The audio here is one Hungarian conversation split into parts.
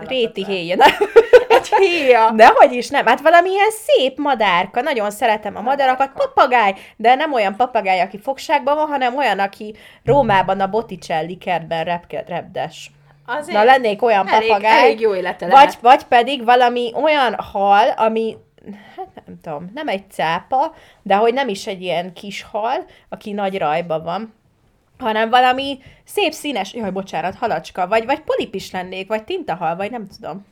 Réti héja. Egy héja. Dehogy is nem. Hát valamilyen szép madárka. Nagyon szeretem a madarakat. Papagáj. De nem olyan papagáj, aki fogságban van, hanem olyan, aki Rómában a Botticelli kertben repdes. Azért na, lennék olyan papagáj. Elég jó élete lehet. Vagy pedig valami olyan hal, ami... hát nem tudom, nem egy cápa, de hogy nem is egy ilyen kis hal, aki nagy rajba van, hanem valami szép színes, jaj, bocsánat, halacska, vagy polip is lennék, vagy tintahal, vagy nem tudom.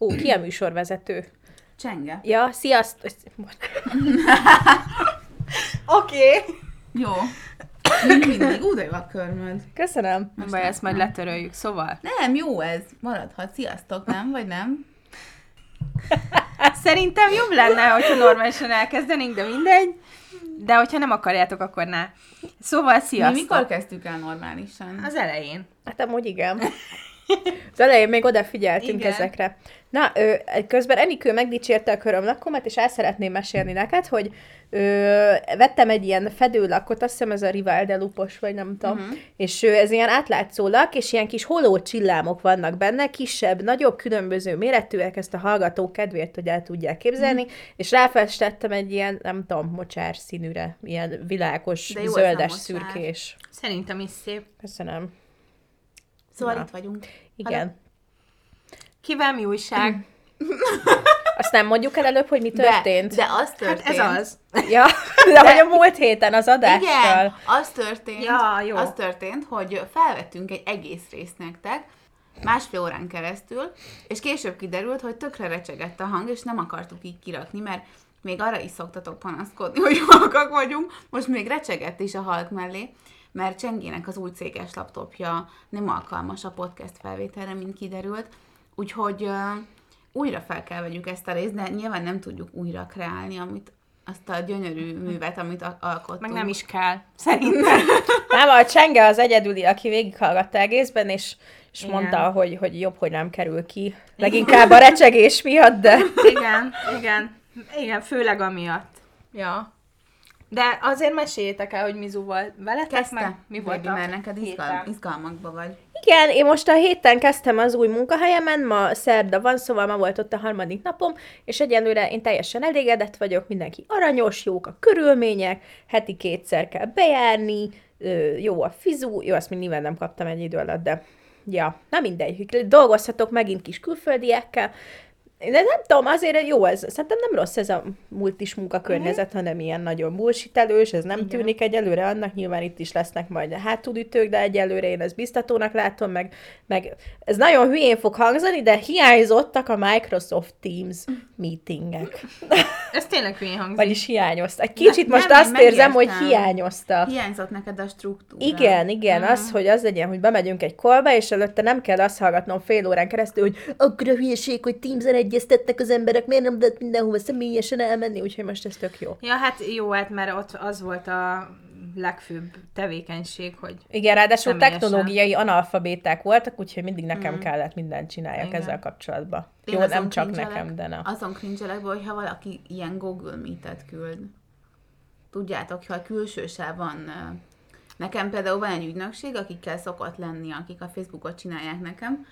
Ó, ki a műsorvezető? Csenge. Ja, sziasztok! Oké. Jó. Mindig új a körmöd. Köszönöm. Nem baj, ezt majd letöröljük, szóval. Nem, jó ez. Maradhat. Sziasztok, nem? Vagy nem? Szerintem jobb lenne, hogyha normálisan elkezdenénk, de mindegy. De hogyha nem akarjátok, akkor ne. Szóval, sziasztok. Mi mikor kezdtük el normálisan? Az elején. Hát amúgy igen. Az elején még odafigyeltünk ezekre. Na, közben Enikő megdicsérte a körömlakkomat, és el szeretném mesélni neked, hogy vettem egy ilyen fedőlakot, azt hiszem ez a Rival de Lupos, vagy nem tudom, és ez ilyen átlátszó lak, és ilyen kis holó csillámok vannak benne, kisebb, nagyobb, különböző méretűek, ezt a hallgatók kedvéért, hogy el tudják képzelni, és ráfestettem egy ilyen, nem tudom, mocsár színűre, ilyen világos, zöldes, szürkés. Szerintem is szép. Köszönöm. Szóval na, itt vagyunk. Igen. Haló. Kivel mi újság? Azt nem mondjuk el előbb, hogy mi történt? De az történt. Hát ez az. Ja, de hogy a múlt héten az adással. Igen, az történt, ja, jó. Az történt, hogy felvettünk egy egész részt nektek, másfél órán keresztül, és később kiderült, hogy tökre recsegett a hang, és nem akartuk így kirakni, mert még arra is szoktatok panaszkodni, hogy halkak vagyunk, most még recsegett is a halk mellé, mert Csengének az új céges laptopja nem alkalmas a podcast felvételre, mint kiderült, úgyhogy újra fel kell vegyük ezt a részt, de nyilván nem tudjuk újra kreálni azt a gyönyörű művet, amit alkottunk. Meg nem is kell, szerintem. Nem, a Csenge az egyedüli, aki végighallgatta egészben, és igen, mondta, hogy jobb, hogy nem kerül ki. Leginkább a recsegés miatt, de... Igen, főleg amiatt. Ja. De azért meséljétek el, hogy Mizuval veletek, kezdte? Meg mi volt már neked izgalmakba vagy. Igen, én most a héten kezdtem az új munkahelyemen, ma szerda van, szóval ma volt ott a harmadik napom, és egyenlőre én teljesen elégedett vagyok, mindenki aranyos, jók a körülmények, heti 2-szer kell bejárni, jó a fizú, jó, azt még nyilván nem kaptam egy idő alatt, de ja, na mindegy, dolgozhatok megint kis külföldiekkel, de nem tudom, azért jó ez, szerintem nem rossz ez a multis munkakörnyezet, hanem ilyen nagyon bullshitelős, ez nem tűnik egyelőre annak, nyilván itt is lesznek majd a hátulütők, de egyelőre én ezt biztatónak látom, meg ez nagyon hülyén fog hangzani, de hiányzottak a Microsoft Teams meetingek. Ez tényleg hülyén hangzik. Vagyis hiányoztak. Kicsit most azt érzem, hogy hiányoztak. Hiányzott neked a struktúra. Igen, az, hogy az legyen, hogy bemegyünk egy callba, és előtte nem kell azt hallgatnom fél órán keresztül, hogy akkor a hülyeség, hogy Teams-en egyeztettek az emberek, miért nem lehet mindenhova személyesen elmenni, úgyhogy most ez tök jó. Ja, hát mert ott az volt a legfőbb tevékenység, hogy igen, ráadásul személyesen. Technológiai analfabéták voltak, úgyhogy mindig nekem kellett mindent csináljak ezzel kapcsolatban. Én jó, nem csak nekem, de nem. Azon krincselekből, hogyha valaki ilyen Google Meet-et küld. Tudjátok, ha külsőse van... Nekem például van egy ügynökség, akikkel szokott lenni, akik a Facebookot csinálják nekem,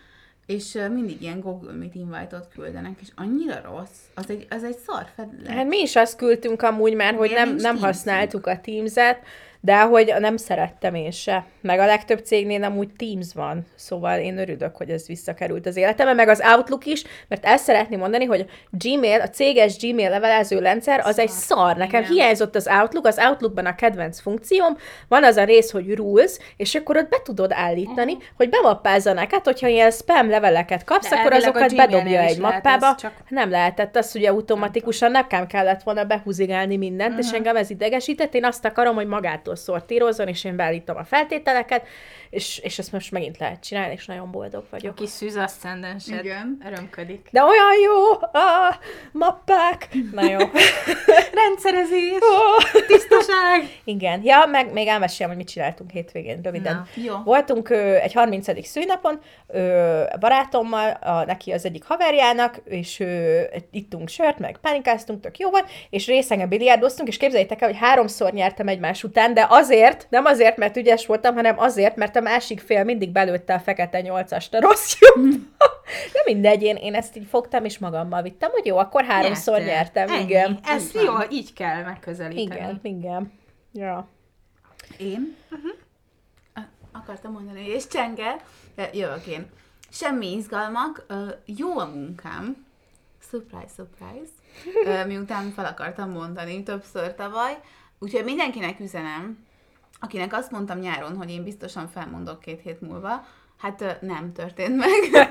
és mindig ilyen Google Meet invite-ot küldenek, és annyira rossz, az egy szar fedlet. Hát mi is azt küldtünk amúgy már, hogy nem használtuk a Teams-et, de hogy nem szerettem én se. Meg a legtöbb cégnél amúgy Teams van, szóval én örülök, hogy ez visszakerült az életembe, meg az Outlook is, mert el szeretném mondani, hogy Gmail, a céges Gmail levelező rendszer, az szar. Egy szar. Nekem hiányzott az Outlook, az Outlookban a kedvenc funkcióm, van az a rész, hogy rules, és akkor ott be tudod állítani, hogy bemappázza neked, hogyha ilyen spam leveleket kapsz, de akkor azokat bedobja egy mappába. Csak... Nem lehetett, az ugye automatikusan nekem kellett volna behúzigálni mindent, és engem ez idegesített, én azt akarom, hogy magától rosszul szortírozzon, és én beállítom a feltételeket, és ezt most megint lehet csinálni, és nagyon boldog vagyok. A kis szűz aszcendensed örömködik. De olyan jó! Ah, mappák! Na jó. Rendszerezés! Oh. Tisztaság! Igen. Ja, meg még elmesélem, hogy mit csináltunk hétvégén, röviden. Na, voltunk egy 30. szülinapon, barátommal, neki az egyik haverjának, és ittunk sört, meg pánikáztunk, tök jó volt, és részegen biliárdoztunk, és képzeljétek el, hogy 3-szor nyertem egymás után, de azért, nem azért, mert ügyes voltam, hanem azért, mert a másik fél mindig belőtte a fekete 8-ast a rossz jobb. De mindegy, én ezt így fogtam, és magammal vittem, hogy jó, akkor 3-szor nyertem. Igen. Ez jó, így kell megközelíteni. Igen, igen. Ja. Én? Akartam mondani, és Csenge, jövök én. Semmi izgalmak, jó a munkám. Surprise, surprise. Miután fel akartam mondani többször tavaly. Úgyhogy mindenkinek üzenem, akinek azt mondtam nyáron, hogy én biztosan felmondok 2 hét múlva, hát nem történt meg.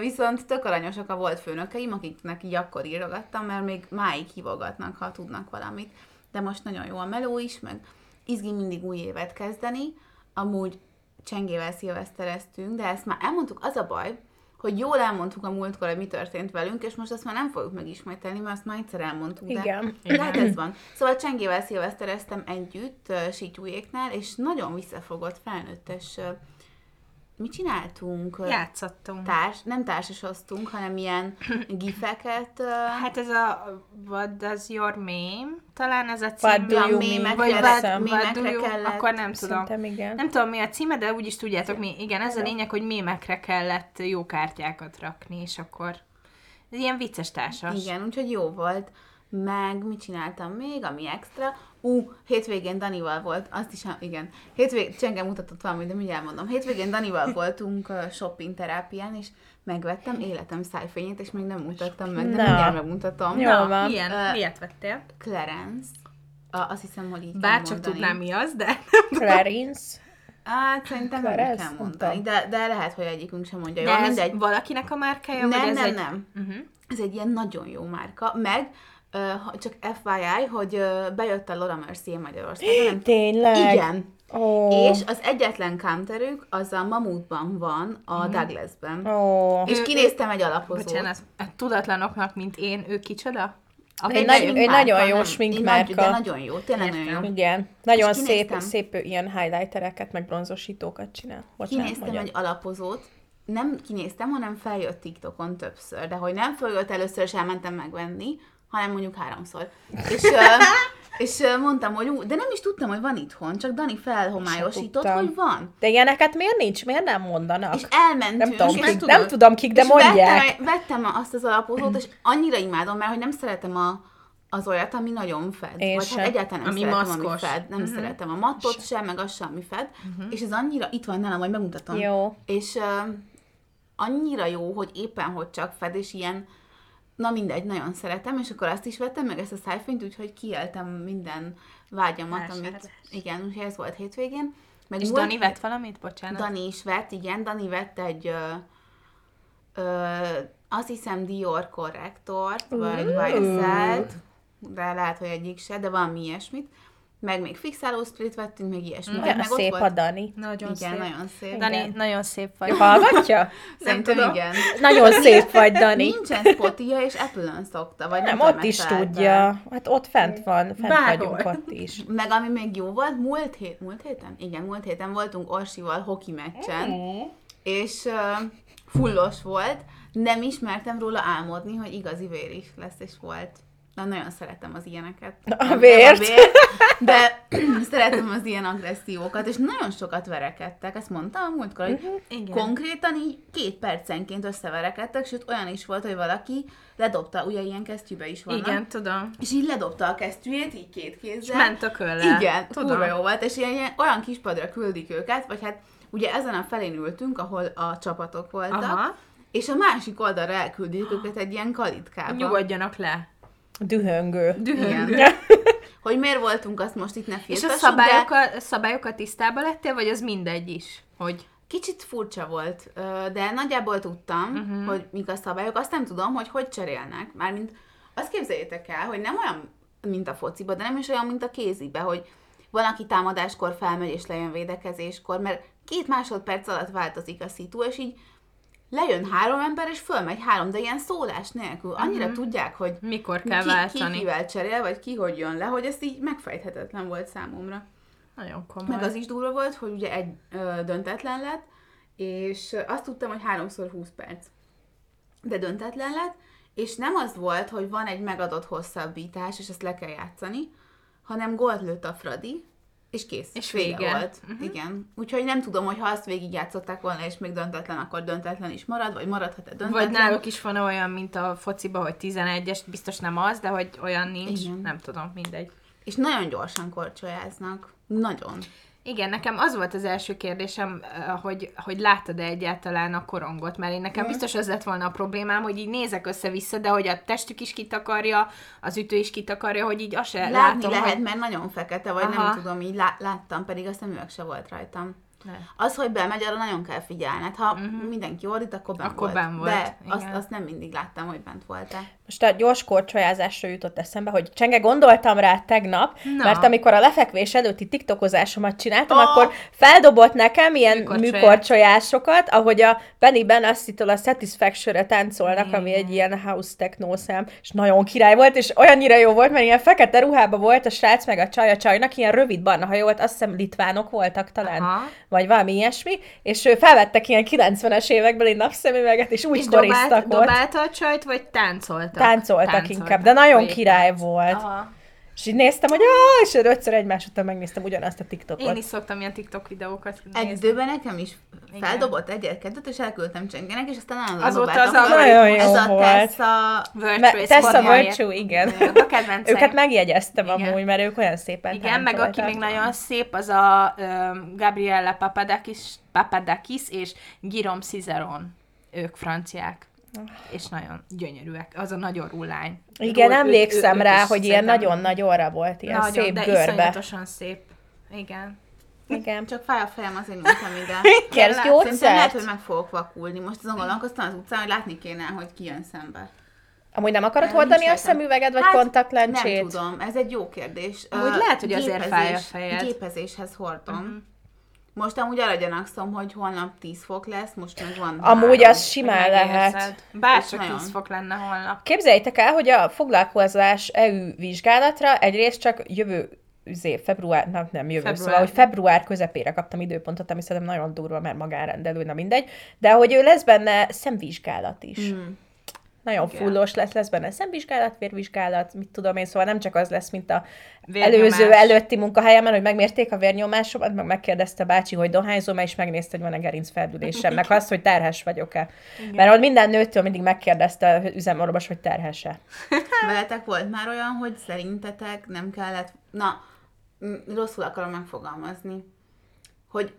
Viszont tök aranyosak a volt főnökeim, akiknek így akkor írogattam, mert még máig hívogatnak, ha tudnak valamit. De most nagyon jó a meló is, meg izgi mindig új évet kezdeni. Amúgy Csengével szilvesztereztünk, de ezt már elmondtuk, az a baj, hogy jól elmondtuk a múltkor, hogy mi történt velünk, és most azt már nem fogjuk megismételni, mert azt már egyszer elmondtuk, de, igen. De hát ez van. Szóval Csengével szilvesztereztem együtt Sítyújéknál, és nagyon visszafogott felnőttes, mi csináltunk? Játszottunk. Nem társasoztunk, hanem ilyen gifeket. Hát ez a What Does Your Meme? Talán ez a cím. Mémekre kellett. Akkor nem tudom. Nem tudom, mi a címe, de úgyis tudjátok mi. Igen, ez a lényeg, hogy mémekre kellett jó kártyákat rakni, és akkor ez ilyen vicces társas. Igen, úgyhogy jó volt. Meg mit csináltam még, ami extra? Hétvégén Danival volt, azt is, igen, Csenge mutatott valamit, de mindjárt mondom. Hétvégén Danival voltunk shopping terápián, és megvettem életem szájfényét, és még nem mutattam meg, de mindjárt megmutatom. Jól van. Miért vettél? Clarence. Azt hiszem, hogy így bár csak tudnám mi az, de... Clarence. Szerintem nem kell mondani, de lehet, hogy egyikünk sem mondja jól. De ez valakinek a márkája? Nem. Ez egy ilyen nagyon jó márka, meg... csak FYI, hogy bejött a Laura Mercier Magyarországon. Tényleg? Igen. Oh. És az egyetlen counterük az a Mamutban van, a Douglasben. Oh. És kinéztem egy alapozót. Bocsánat, a tudatlanoknak, mint én, ő kicsoda? Egy nagyon jó sminkmárka. De nagyon jó, tényleg nagyon jó. Igen. Nagyon szép ilyen highlightereket, meg bronzosítókat csinál. Kinéztem egy alapozót. Nem kinéztem, hanem feljött TikTokon többször. De hogy nem följött először, és elmentem megvenni, hanem mondjuk 3-szor. És mondtam, hogy de nem is tudtam, hogy van itthon, csak Dani felhomályosított, hogy van. De ilyeneket miért nincs? Miért nem mondanak? És elmentünk. Nem tudom kik, de mondják. Vettem azt az alapozót, és annyira imádom, mert hogy nem szeretem az olyat, ami nagyon fed. Hát egyáltalán nem szeretem, ami fed. Nem szeretem a mattot sem, meg az sem, ami fed. És ez annyira, itt van nálam, majd megmutatom. Jó. És annyira jó, hogy éppen hogy csak fed, és ilyen, na mindegy, nagyon szeretem, és akkor azt is vettem meg, ezt a szájfényt, úgyhogy kiéltem minden vágyamat, amit... Igen, úgyhogy ez volt hétvégén. Meg és Dani vett valamit? Bocsánat. Dani is vett, igen. Dani vett egy, azt hiszem, Dior korrektort, vagy Vaisselt, de lehet, hogy egyik se, de valami ilyesmit. Meg még fixáló sprit vettünk, meg ilyesmi. Meg szép volt... a Dani. Nagyon szép. Dani, nagyon szép vagy. Hallgatja? Szerintem igen. Nagyon szép vagy, Dani. Nincsen Spotia, és Apple-on szokta. Vagy nem, ott is tudja. Hát ott fent van. Vagyunk ott is. Meg ami még jó volt, múlt héten? Igen, múlt héten voltunk Orsival hoki meccsen, és fullos volt. Nem ismertem róla álmodni, hogy igazi vér is lesz, és volt. Na, nagyon szeretem az ilyeneket. A vért. De szeretem az ilyen agressziókat, és nagyon sokat verekedtek. Ezt mondtam a múltkor, hogy konkrétan így 2 percenként összeverekedtek, sőt olyan is volt, hogy valaki ledobta, ugye ilyen kesztyűbe is vannak. Igen, tudom. És így ledobta a kesztyűjét, így 2 kézzel. És ment a kölle. Igen, tudom. Jó volt, és ilyen, olyan kispadra küldik őket, vagy hát ugye ezen a felén ültünk, ahol a csapatok voltak, és a másik oldalra elküldik őket egy ilyen kalitkába. Nyugodjanak le. Dühöngő. Hogy miért voltunk, azt most itt ne firtassuk. És a szabályokkal tisztában lettél, vagy az mindegy is? Hogy... Kicsit furcsa volt, de nagyjából tudtam, hogy mik a szabályok. Azt nem tudom, hogy cserélnek. Mármint azt képzeljétek el, hogy nem olyan, mint a fociba, de nem is olyan, mint a kézibe, hogy Van, aki támadáskor felmegy és lejön védekezéskor, mert 2 másodperc alatt változik a szitu, és így lejön 3 ember, és fölmegy 3, de ilyen szólás nélkül. Annyira tudják, hogy mikor kell váltani. Ki kivel cserél, vagy ki hogy jön le, hogy ez így megfejthetetlen volt számomra. Nagyon komoly. Meg az is durva volt, hogy ugye egy döntetlen lett, és azt tudtam, hogy 3x20 perc. De döntetlen lett, és nem az volt, hogy van egy megadott hosszabbítás, és ezt le kell játszani, hanem gólt lőtt a Fradi, és kész. És vége volt. Igen. Úgyhogy nem tudom, hogy ha azt végigjátszották volna, és még döntetlen, akkor döntetlen is marad, vagy maradhat-e döntetlen. Vagy náluk is van olyan, mint a fociba, hogy 11-es, biztos nem az, de hogy olyan nincs, igen. Nem tudom, mindegy. És nagyon gyorsan korcsolyáznak. Nagyon. Igen, nekem az volt az első kérdésem, hogy láttad-e egyáltalán a korongot, mert én nekem biztos az lett volna a problémám, hogy így nézek össze-vissza, de hogy a testük is kitakarja, az ütő is kitakarja, hogy így azt se látom. Látni lehet, hogy... mert nagyon fekete, vagy aha. Nem tudom, így láttam, pedig a szemüveg se volt rajtam. De. Az, hogy bemegy, arra nagyon kell figyelned. Ha mindenki ordít, akkor bent volt. De azt nem mindig láttam, hogy bent volt-e. Most a gyors korcsolyázásra jutott eszembe, hogy Csenge, gondoltam rá tegnap, mert amikor a lefekvés előtti tiktokozásomat csináltam, akkor feldobolt nekem ilyen műkorcsolyásokat, ahogy a Benny Benassitól a Satisfaction-re táncolnak, ami egy ilyen house techno szám, és nagyon király volt, és olyannyira jó volt, mert ilyen fekete ruhában volt a srác meg a csaj, a csajnak ilyen rövid barna haja volt, azt hiszem litvánok voltak talán. Aha. Vagy valami ilyesmi, és felvettek ilyen 90-es évekbeli napszemüveget, és úgy koriztak ott. Dobálta a csajt, vagy táncoltak? Táncoltak inkább, de nagyon király volt. Aha. És így néztem, hogy és 5-ször egymás után megnéztem ugyanazt a TikTokot. Én is szoktam ilyen TikTok videókat nézni. Egy időben nekem is feldobott egyet-kettőt, és elküldtem Csengenek, és aztán azóta az a nagyon jó ez volt. Ez a Tessza Virtu, igen. A kedvencem. Őket megjegyeztem amúgy, mert ők olyan szépen táncoltak. Igen, meg aki még nagyon szép, az a Gabriella Papadakis és Guillaume Cizeron. Ők franciák. És nagyon gyönyörűek. Az a nagyon rullány. Igen, emlékszem rá, hogy ilyen nagyon nagy orra volt, ilyen nagyon, szép görbe. De iszonyatosan szép. Igen. Csak fáj a fejem, azért nyújtam ide. Kérsz gyógyszert? Lehet, hogy meg fogok vakulni. Most azon gondolkoztam az utcán, hogy látni kéne, hogy ki jön szembe. Amúgy nem akarod hordani a szemüveged, vagy kontaktlencsét? Nem tudom, ez egy jó kérdés. Amúgy lehet, hogy azért fáj a fejed. Gépezéshez hordom. Most amúgy arra gyanakszom, hogy holnap 10 fok lesz, most meg van. Amúgy az simán lehet. Bárcsak 10 fok lenne holnap. Képzeljétek el, hogy a foglalkozás EU vizsgálatra egyrészt csak február február közepére kaptam időpontot, ami szerintem nagyon durva, mert magánrendelő, na mindegy, de hogy ő lesz benne szemvizsgálat is. Nagyon fullos lesz benne szemvizsgálat, vérvizsgálat, mit tudom én, szóval nem csak az lesz, mint a előző előtti munkahelyemen, hogy megmérték a vérnyomásomat, meg megkérdezte bácsi, hogy dohányzom-e, és megnézte, hogy van-e gerincfeldülésem, meg azt, hogy terhes vagyok-e. Igen. Mert ott minden nőtől mindig megkérdezte az üzemorvos, hogy terhes-e. Veletek volt már olyan, hogy szerintetek nem kellett, rosszul akarom megfogalmazni, hogy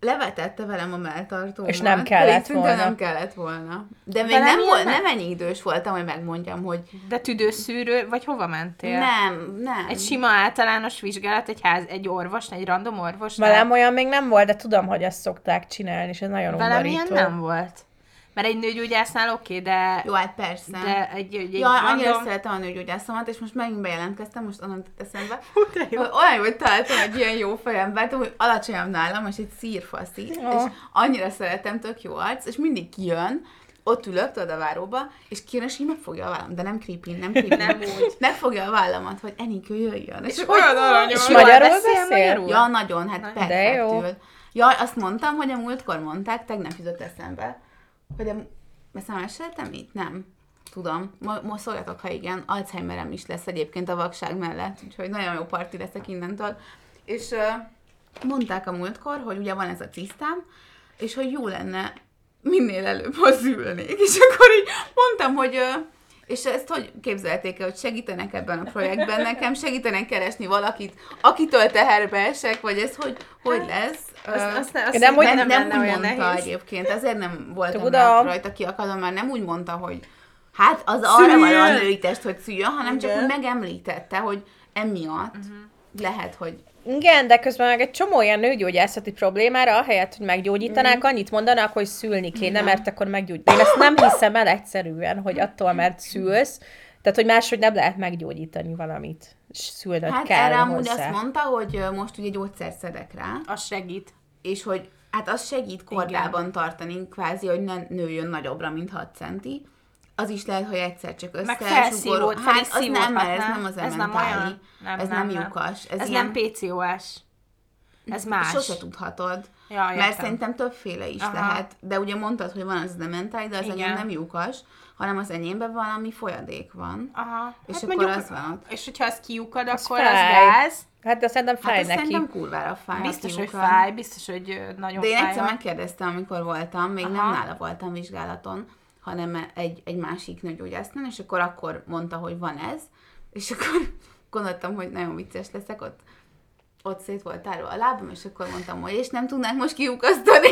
levetette velem a melltartómat. És nem kellett volna. De még nem ennyi idős voltam, hogy megmondjam, hogy... De tüdőszűrő, vagy hova mentél? Nem. Egy sima általános vizsgálat, egy orvos, egy random orvos. Velem olyan még nem volt, de tudom, hogy ezt szokták csinálni, és ez nagyon undorító. Velem ilyen nem volt. Mert egy nőgyógyásznál oké, de... Jó, hát persze. De egy annyira szeretem a nőgyógyászomat, és most megint bejelentkeztem, most onnan eszembe. Olyan jó, hogy találtam egy ilyen jó fejembert, hogy alacsonyabb nálam, és egy szírfaszi, és annyira szeretem, tök jó arc, és mindig kijön, ott ülök, tudod a váróba, és kijön, és így megfogja a vállam, de nem creepy, nem úgy. Megfogja a vállamat, hogy Enik, jöjjön. És olyan aranyom. És magyarul beszél? Ja, nagyon, hát perfektül. Jaj, azt mondtam, hogy a múltkor mondták, tegnap jutott eszembe. Hogy ezt már eseltem így? Nem. Tudom. Most szóljatok, ha igen. Alzheimerem is lesz egyébként a vakság mellett, úgyhogy nagyon jó parti leszek innentől. És mondták a múltkor, hogy ugye van ez a cisztám, és hogy jó lenne minél előbb, ha szülnék. És akkor így mondtam, hogy... és ezt hogy képzelték el, hogy segítenek ebben a projektben nekem, segítenek keresni valakit, akitől teherbe esek, vagy ez hogy lesz? Nem úgy mondta nehéz. Egyébként, azért nem voltam rajta kiakadva, mert nem úgy mondta, hogy hát az arra van a női test, hogy szüljön, hanem csak úgy megemlítette, hogy emiatt lehet, hogy... Igen, de közben meg egy csomó olyan nőgyógyászati problémára, ahelyett, hogy meggyógyítanák, annyit mondanak, hogy szülni kéne, mert akkor meggyógyítanak. Én ezt nem hiszem el egyszerűen, hogy attól, mert szülsz, Tehát, hogy máshogy nem lehet meggyógyítani valamit. Szülnöd hát kell erre amúgy hozzá. Azt mondta, hogy most ugye gyógyszert szedek rá. Az segít. És hogy hát az segít kordában igen. tartani, kvázi, hogy ne nőjön nagyobbra, mint 6 centi. Az is lehet, hogy egyszer csak össze. Meg felszívód, hát az nem, mert ez nem az ementáli. Ez nem lyukas. Ez nem PCOS. Ez más. Sose tudhatod. Ja, mert szerintem többféle is aha. lehet. De ugye mondtad, hogy van az ementáli, de az igen. enyém nem lyukas, hanem az enyémben valami folyadék van. Aha. És hát akkor az van. És hogyha az kiukad, az akkor fáj. Az gáz. Hát de szerintem fáj neki. Hát szerintem kurvára fáj. Biztos, hogy fáj, biztos, hogy nagyon fáj. De én egyszer megkérdeztem, amikor voltam, még nem nála voltam vizsgálaton, hanem egy másik nőgyógyásznál, és akkor mondta, hogy van ez, és akkor gondoltam, hogy nagyon vicces leszek, ott szét volt tárva a lábam, és akkor mondtam, hogy és nem tudnánk most kiukasztani,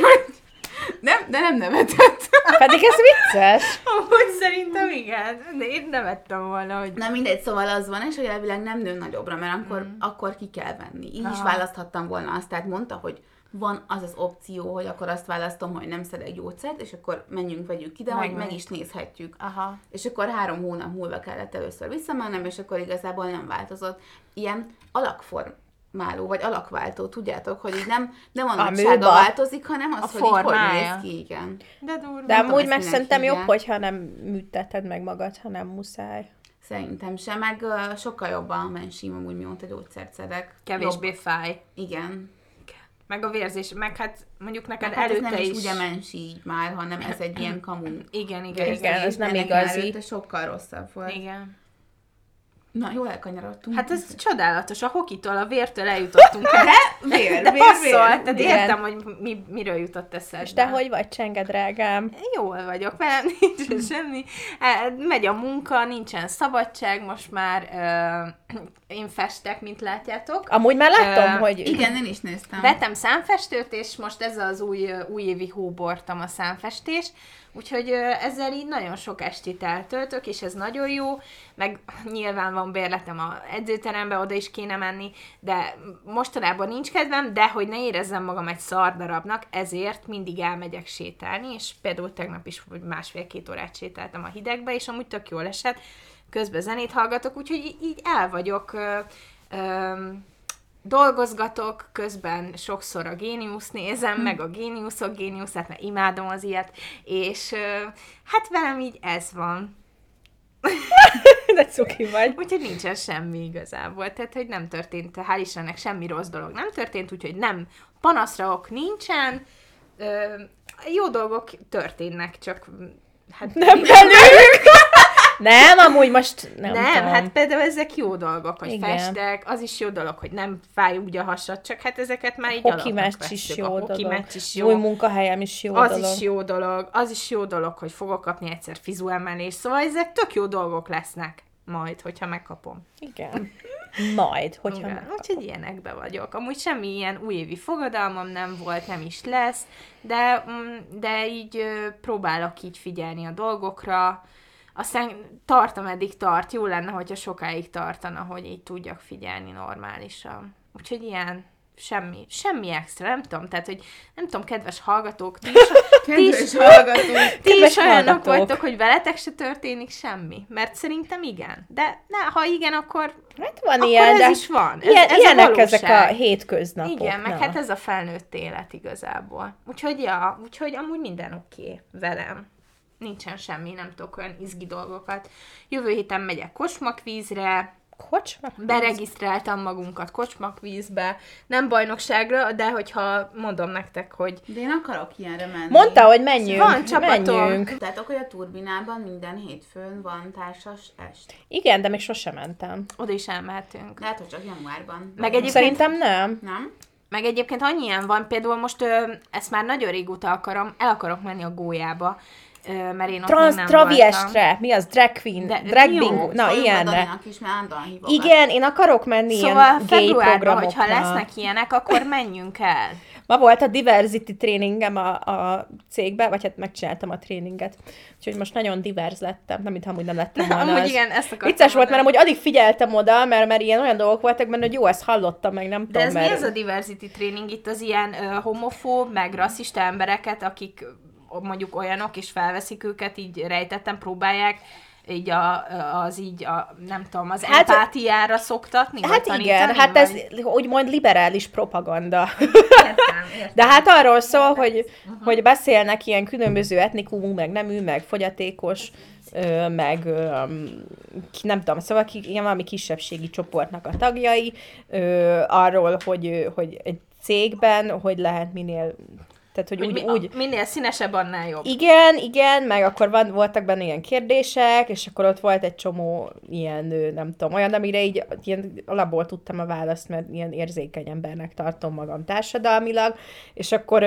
de nem nevetett. Pedig ez vicces. Amúgy szerintem igen, de én nevettem volna, hogy... Na mindegy, szóval az van, és hogy elvileg nem nő nagyobbra, mert akkor ki kell venni. Így aha. is választhattam volna azt, tehát mondta, hogy van az az opció, hogy akkor azt választom, hogy nem szedek gyógyszert, és akkor menjünk, vegyük ide, hogy meg is nézhetjük. Aha. És akkor 3 hónap múlva kellett először visszamennem, és akkor igazából nem változott. Ilyen alakformáló, vagy alakváltó, tudjátok, hogy így nem a nagysága változik, hanem az, hogy így hogy néz ki, igen. De durva. De amúgy meg szerintem jobb, hogyha nem műteted meg magad, ha nem muszáj. Szerintem sem, meg sokkal jobban mensím, amúgy mióta gyógyszert szedek. Kevésbé jobb. Fáj. Igen. Meg a vérzés, meg hát mondjuk neked hát előtte is. Ugye mensi így már, hanem ez egy ilyen kamu. Igen, ez nem igazi. Előtte sokkal rosszabb volt. Igen. Na, jól elkanyarodtunk. Hát ez csodálatos, a hokitól, a vértől eljutottunk. De vér. Tehát értem, hogy miről jutott eszedbe. És te hogy vagy, Csenge, drágám? Jól vagyok, mert nincs semmi. Megy a munka, nincsen szabadság, most már én festek, mint látjátok. Amúgy már láttam, hogy... Igen, én is néztem. Vettem számfestőt, és most ez az újévi hóbortom a számfestés. Úgyhogy ezzel így nagyon sok estét eltöltök, és ez nagyon jó, meg nyilván van bérletem az edzőterembe, oda is kéne menni, de mostanában nincs kedvem, de hogy ne érezzem magam egy szardarabnak, ezért mindig elmegyek sétálni, és például tegnap is 1,5-2 órát sétáltam a hidegbe, és amúgy tök jól esett, közben zenét hallgatok, úgyhogy így el vagyok... Dolgozgatok, közben sokszor a géniuszt nézem, meg a géniuszok géniuszát, mert imádom az ilyet, és hát velem így ez van. De cuki vagy. Úgyhogy nincsen semmi igazából, tehát hogy nem történt, hál' Istennek semmi rossz dolog nem történt, úgyhogy nem, panaszra ok nincsen, jó dolgok történnek, csak hát nem velünk! Nem, amúgy most nem tudom. Hát például ezek jó dolgok, hogy igen. festek, az is jó dolog, hogy nem fáj úgy a hasad, csak hát ezeket már így alapnak vesztük. A hokimeccs is jó dolog, új munkahelyem is jó az dolog. Az is jó dolog, hogy fogok kapni egyszer fizuemelést, szóval ezek tök jó dolgok lesznek majd, hogyha megkapom. Igen. Majd, hogyha megkapom. Úgyhogy ilyenekben vagyok. Amúgy semmi ilyen újévi fogadalmam nem volt, nem is lesz, de így próbálok így figyelni a dolgokra. Aztán tart, ameddig tart. Jó lenne, hogyha sokáig tartana, hogy így tudjak figyelni normálisan. Úgyhogy ilyen, semmi extra, nem tudom. Tehát, hogy nem tudom, kedves hallgatók, ti is olyanok vagytok, hogy veletek se történik semmi. Mert szerintem igen. De ha igen, akkor, hát van akkor ilyen, ez is van. Ez ilyenek a valóság. Ezek a hétköznapok. Igen, meg hát ez a felnőtt élet igazából. Úgyhogy amúgy minden oké velem. Nincsen semmi, nem tudok olyan izgi dolgokat. Jövő héten megyek kocsmakvízre. Kocsmakvíz? Beregisztráltam magunkat kocsmakvízbe. Nem bajnokságra, de hogyha mondom nektek, hogy... De én akarok ilyenre menni. Mondta, hogy menjünk. Van csapatom. Tudtátok, hogy a Turbinában minden hétfőn van társas est. Igen, de még sosem mentem. Oda is elmehetünk. Lehet, hogy csak januárban. Meg egyébként... Szerintem nem. Nem? Meg egyébként annyi ilyen van, például most ezt már nagyon régóta akarom, el akarok menni a Gólyába. Mert én traviestre, mi az? Drag queen, de, drag bingo, na ilyenre. Igen, én akarok menni szóval ilyen gay programokra. Hogyha lesznek ilyenek, akkor menjünk el. Ma volt a diversity tréningem a cégbe, vagy hát megcsináltam a tréninget. Úgyhogy most nagyon divers lettem, nem mintha amúgy nem lettem volna. Amúgy igen, ezt akartam. Vicces volt, mert amúgy addig figyeltem oda, mert ilyen olyan dolgok voltak benne, hogy jó, ezt hallottam, meg nem de tudom. De ez mi ez a diversity tréning? Itt az ilyen homofób, meg rasszista embereket, akik mondjuk olyanok, és felveszik őket, így rejtetten próbálják így az empátiára szoktatni? Hát igen, vagy? Hát ez úgymond liberális propaganda. Értem. De hát arról szól, hogy beszélnek ilyen különböző etnikumú, meg nemű, meg fogyatékos, meg nem tudom, szóval ilyen valami kisebbségi csoportnak a tagjai, arról, hogy egy cégben, hogy lehet minél... Tehát, hogy minél színesebb, annál jobb. Igen, meg akkor voltak benne ilyen kérdések, és akkor ott volt egy csomó ilyen, nem tudom, olyan, amire így ilyen alapból tudtam a választ, mert ilyen érzékeny embernek tartom magam társadalmilag, és akkor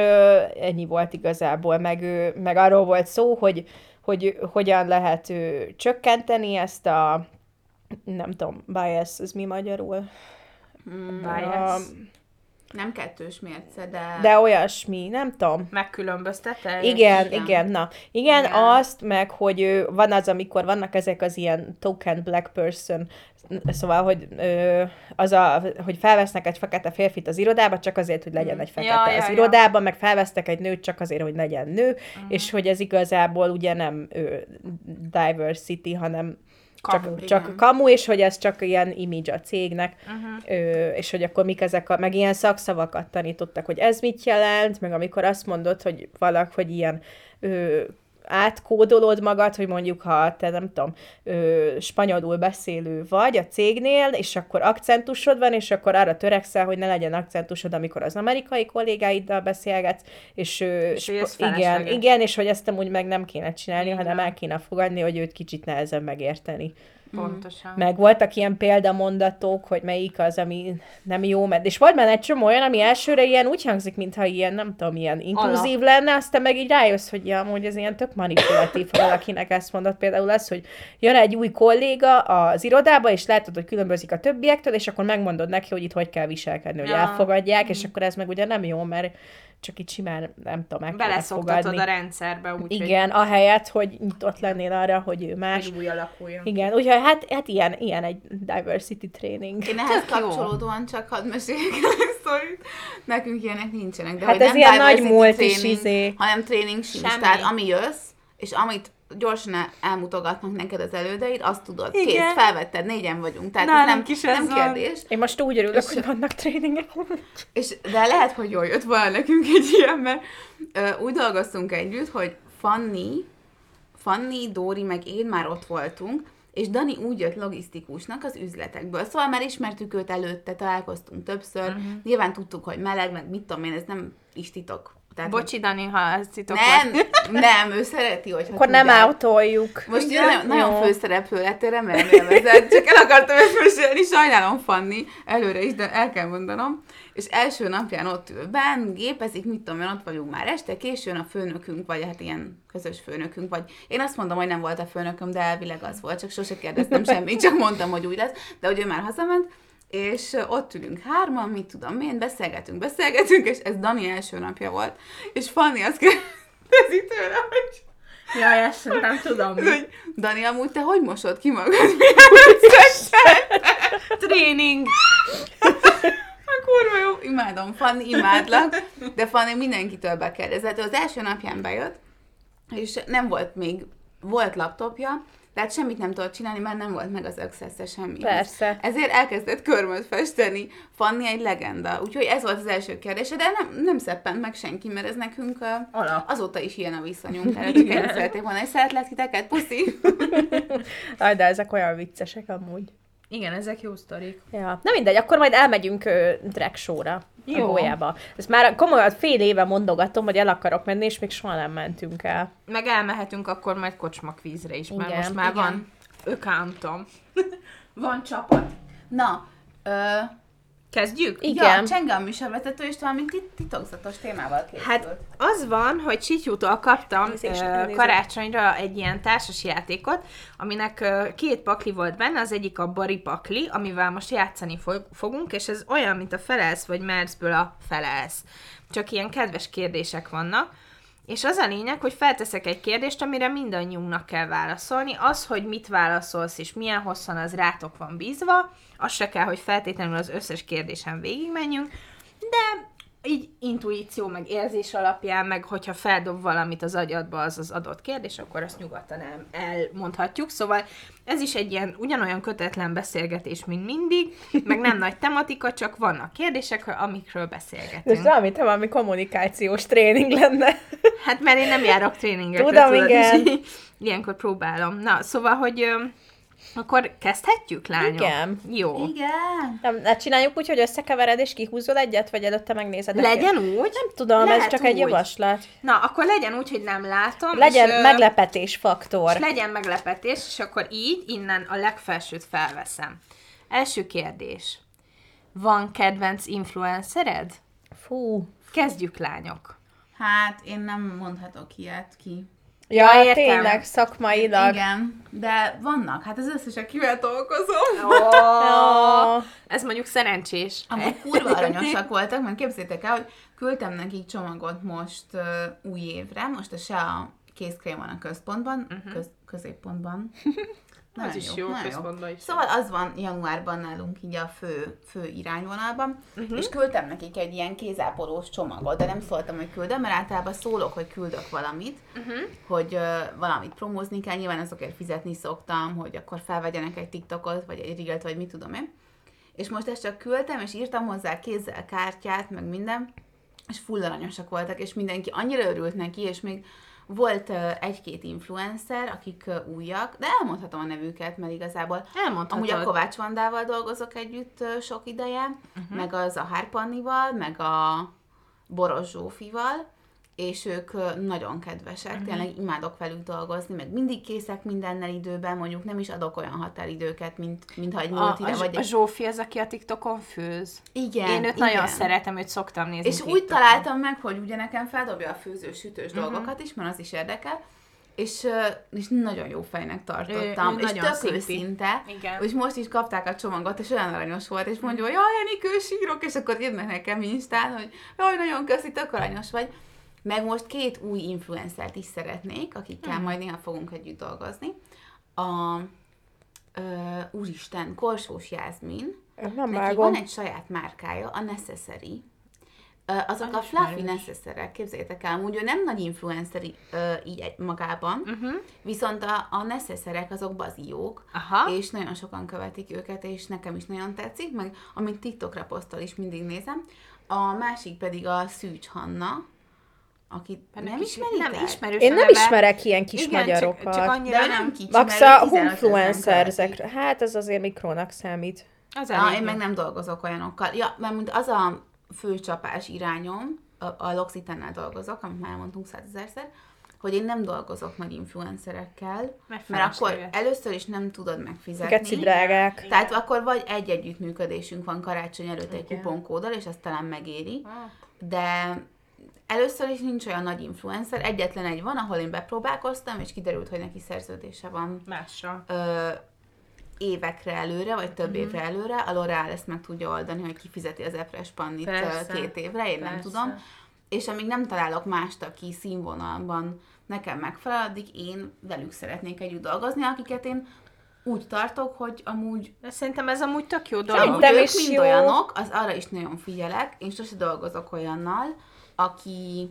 ennyi volt igazából, meg arról volt szó, hogy hogyan lehet csökkenteni ezt a, nem tudom, bias, ez mi magyarul? Bias. Nem kettős mérce, de olyasmi, nem tudom. Megkülönböztetel? Igen, azt meg, hogy van az, amikor vannak ezek az ilyen token black person, szóval, hogy hogy felvesznek egy fekete férfit az irodába, csak azért, hogy legyen egy fekete az irodában, meg felvesznek egy nőt csak azért, hogy legyen nő, és hogy ez igazából ugye nem diversity, hanem csak kamu, és hogy ez csak ilyen image a cégnek, és hogy akkor mik ezek meg ilyen szakszavakat tanítottak, hogy ez mit jelent, meg amikor azt mondod, hogy valahogy ilyen átkódolod magad, hogy mondjuk, ha te nem tudom, spanyolul beszélő vagy a cégnél, és akkor akcentusod van, és akkor arra törekszel, hogy ne legyen akcentusod, amikor az amerikai kollégáiddal beszélgetsz, és hogy ezt amúgy meg nem kéne csinálni, hanem el kéne fogadni, hogy őt kicsit nehezen megérteni. Pontosan. Meg voltak ilyen példamondatok, hogy melyik az, ami nem jó, és volt benne egy csomó olyan, ami elsőre ilyen úgy hangzik, mintha ilyen, nem tudom, ilyen inkluzív lenne, aztán meg így rájössz, hogy amúgy ez ilyen tök manipulatív, valakinek ezt mondott, például az, hogy jön egy új kolléga az irodába, és látod, hogy különbözik a többiektől, és akkor megmondod neki, hogy itt hogy kell viselkedni, hogy elfogadják, és akkor ez meg ugye nem jó, mert csak így simán, nem tudom, meg kell fogadni. A rendszerbe úgy. Igen, ahelyett, hogy nyitott lennél arra, hogy más. Hogy új alakuljon. Igen, úgyhogy hát ilyen egy diversity training. Én ehhez kapcsolódóan csak hadd meséljek el, szóval nekünk ilyenek nincsenek. De hát ez nem ilyen nagy múlt is hanem training sincs. Semmi. Tehát ami jössz, és amit gyorsan elmutogatnak neked az elődeid, azt tudod, kész, felvetted, négyen vagyunk. Tehát nem kérdés. Én most úgy örülök, hogy vannak tréningek. De lehet, hogy jól jött volna nekünk egy ilyen, mert úgy dolgoztunk együtt, hogy Fanni, Dóri meg én már ott voltunk, és Dani úgy jött logisztikusnak az üzletekből. Szóval már ismertük őt előtte, találkoztunk többször, nyilván tudtuk, hogy meleg, meg mit tudom én, ez nem is titok. Tehát, bocsi, Dani, ha ez titok lett. Nem, ő szereti, hogyha akkor nem autoljuk. Most nagyon főszereplő lettél, remélem élvezed. Csak el akartam ezt mesélni, sajnálom, Fanni, előre is, de el kell mondanom. És első napján ott ül benn, gépezik, mit tudom én, ott vagyunk már este, későn a főnökünk, vagy hát ilyen közös főnökünk, vagy én azt mondom, hogy nem volt a főnököm, de elvileg az volt, csak sose kérdeztem semmit, csak mondtam, hogy úgy lesz, de hogy ő már hazament. És ott ülünk hárman, mit tudom én, beszélgetünk, és ez Dani első napja volt, és Fanni azt kérdezi tőle, hogy... Jaj, ezt nem tudom mi. Dani, amúgy te hogy mosod ki magad, mielőtt szedted? Tréning! Kurva jó, imádom, Fanni, imádlak, de Fanni mindenkitől bekérdezett. Az első napján bejött, és nem volt még, volt laptopja, tehát semmit nem tudott csinálni, mert nem volt meg az access-e semmi. Persze. Ezért elkezdett körmöt festeni. Fanni egy legenda. Úgyhogy ez volt az első kérdése, de nem szeppent meg senki, mert ez nekünk azóta is ilyen a viszonyunk. Igen. Szerették volna, hogy szeretlek titeket, puszi! De ezek olyan viccesek amúgy. Igen, ezek jó sztorik. Ja. Na mindegy, akkor majd elmegyünk drag show-ra. Jó. A Gólyába. Ezt már komolyan fél éve mondogatom, hogy el akarok menni, és még soha nem mentünk el. Meg elmehetünk akkor majd kocsmakvízre is, mert most már van accountom. Van csapat. Na, kezdjük? Igen. Ja, Csenge a műsorvezető is valamint titokzatos témával készült. Hát az van, hogy Csityútól kaptam karácsonyra egy ilyen társasjátékot, aminek két pakli volt benne, az egyik a bari pakli, amivel most játszani fogunk, és ez olyan, mint a felelsz vagy merszből a felelsz. Csak ilyen kedves kérdések vannak. És az a lényeg, hogy felteszek egy kérdést, amire mindannyiunknak kell válaszolni. Az, hogy mit válaszolsz és milyen hosszan, az rátok van bízva. Az se kell, hogy feltétlenül az összes kérdésen végigmenjünk. De így intuíció, meg érzés alapján, meg hogyha feldob valamit az agyadba az az adott kérdés, akkor azt nyugodtan elmondhatjuk. Szóval ez is egy ilyen ugyanolyan kötetlen beszélgetés, mint mindig, meg nem nagy tematika, csak vannak kérdések, amikről beszélgetünk. Most valamit, ha valami kommunikációs tréning lenne. Hát mert én nem járok tréningekre. Tudom, igen. Ilyenkor próbálom. Na, szóval, hogy... Akkor kezdhetjük, lányok? Igen. Jó. Igen. Nem, csináljuk úgy, hogy összekevered és kihúzol egyet, vagy előtte megnézed? Legyen úgy? Nem tudom, lehet ez csak úgy. Egy javaslat. Na, akkor legyen úgy, hogy nem látom. Legyen és, meglepetés faktor. És legyen meglepetés, és akkor így, innen a legfelsőt felveszem. Első kérdés. Van kedvenc influencered? Fú. Kezdjük, lányok. Hát, én nem mondhatok ilyet ki. Ja, értem. Tényleg, szakmailag. Igen, de vannak. Hát az összesen kivel dolgozom. Oh, ez mondjuk szerencsés. Amúgy kurva aranyosak voltak, mert képzétek el, hogy küldtem nekik csomagot most új évre, most a se a kézkrém van a központban, középpontban. Nagyon az jó, is jó, központban is. Szóval az van januárban nálunk így a fő irányvonalban, és küldtem nekik egy ilyen kézápolós csomagot, de nem szóltam, hogy küldöm, mert általában szólok, hogy küldök valamit, hogy valamit promózni kell, nyilván azokért fizetni szoktam, hogy akkor felvegyenek egy TikTokot, vagy egy Reelt, vagy mit tudom én. És most ezt csak küldtem, és írtam hozzá kézzel kártyát, meg minden, és full aranyosak voltak, és mindenki annyira örült neki, és még volt egy-két influencer, akik újak, de elmondhatom a nevüket, mert igazából amúgy a Kovács Vandával dolgozok együtt sok ideje, meg a Zahárpannival, meg a Boros Zsófival, és ők nagyon kedvesek, tényleg imádok velük dolgozni, meg mindig készek mindennel időben, mondjuk nem is adok olyan határidőket, mintha egy múlt ide vagy. A Zsófi az, aki a TikTokon főz. Igen. Én őt nagyon szeretem, őt szoktam nézni. És TikTokon úgy találtam meg, hogy ugye nekem feldobja a főzős-sütős dolgokat is, mert az is érdekel, és nagyon jó fejnek tartottam, és tök őszinte, és most is kapták a csomagot, és olyan aranyos volt, és mondja, hogy jaj, Enik, sírok, és akkor írnak nekem Instán, hogy jaj, nagyon köszi, tök aranyos vagy. Meg most 2 új influencert is szeretnék, akikkel majd néha fogunk együtt dolgozni. Úristen, Korsós Jázmin. Neki van egy saját márkája, a Necessary. Azok a fluffy necesszerek, képzeljétek el, amúgy ő nem nagy influencer így magában, viszont a necesszerek azok baziók, és nagyon sokan követik őket, és nekem is nagyon tetszik, meg amit TikTokra posztol is mindig nézem. A másik pedig a Szűcs Hanna, akit nem ismeritek? Nem ismerős. Én nem ismerek ilyen kis magyarokat. Csak annyira de nem kicsi. Max a influencerzekre. Hát ez azért mikrónak számít. Az én meg nem dolgozok olyanokkal. Ja, mert az a főcsapás irányom, a L'Occitane-nál dolgozok, amit már mondtunk 100 000-szer, hogy én nem dolgozok nagy influencerekkel, mert akkor először is nem tudod megfizetni. Keci drágák. Tehát akkor vagy egy együttműködésünk van karácsony előtt egy kuponkóddal, és azt talán megéri. De először is nincs olyan nagy influencer, egyetlen egy van, ahol én bepróbálkoztam, és kiderült, hogy neki szerződése van mással. Évekre előre, vagy több évre előre. A L'Oreal ezt meg tudja oldani, hogy kifizeti az epres pannit 2 évre, én nem tudom. És amíg nem találok mást, aki színvonalban nekem megfelel, addig én velük szeretnék együtt dolgozni, akiket én úgy tartok, hogy amúgy... De szerintem ez amúgy tök jó dolog. Szerintem is mind jó. Olyanok, az arra is nagyon figyelek, én sose dolgozok olyannal, aki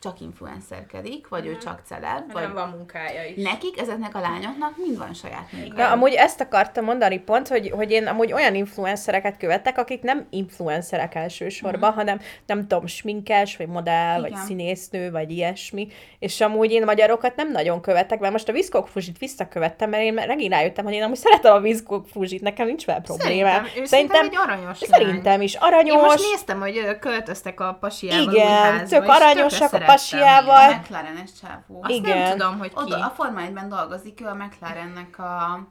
csak influencerkedik, vagy ő csak celeb, vagy nem van munkája is. Nekik, ezeknek a lányoknak mind van saját munkája. De amúgy ezt akartam mondani pont, hogy én amúgy olyan influencereket követek, akik nem influencerek elsősorban, hanem nem tudom, sminkes, vagy modell, vagy színésznő, vagy ilyesmi. És amúgy én magyarokat nem nagyon követek, mert most a viszkókfruzsit visszakövettem, mert én megint rájöttem, hogy én amúgy szeretem a viszkókfruzsit, nekem nincs vele problémám. Szerintem egy aranyos lány. Szerintem is aranyos. Én most néztem, hogy költöztek a pasiával. Igen, tök aranyosak. Pasiával. A McLaren-es csávó. Azt nem tudom, hogy ki. Oda, a Forma 1-ben dolgozik, ő a McLarennek a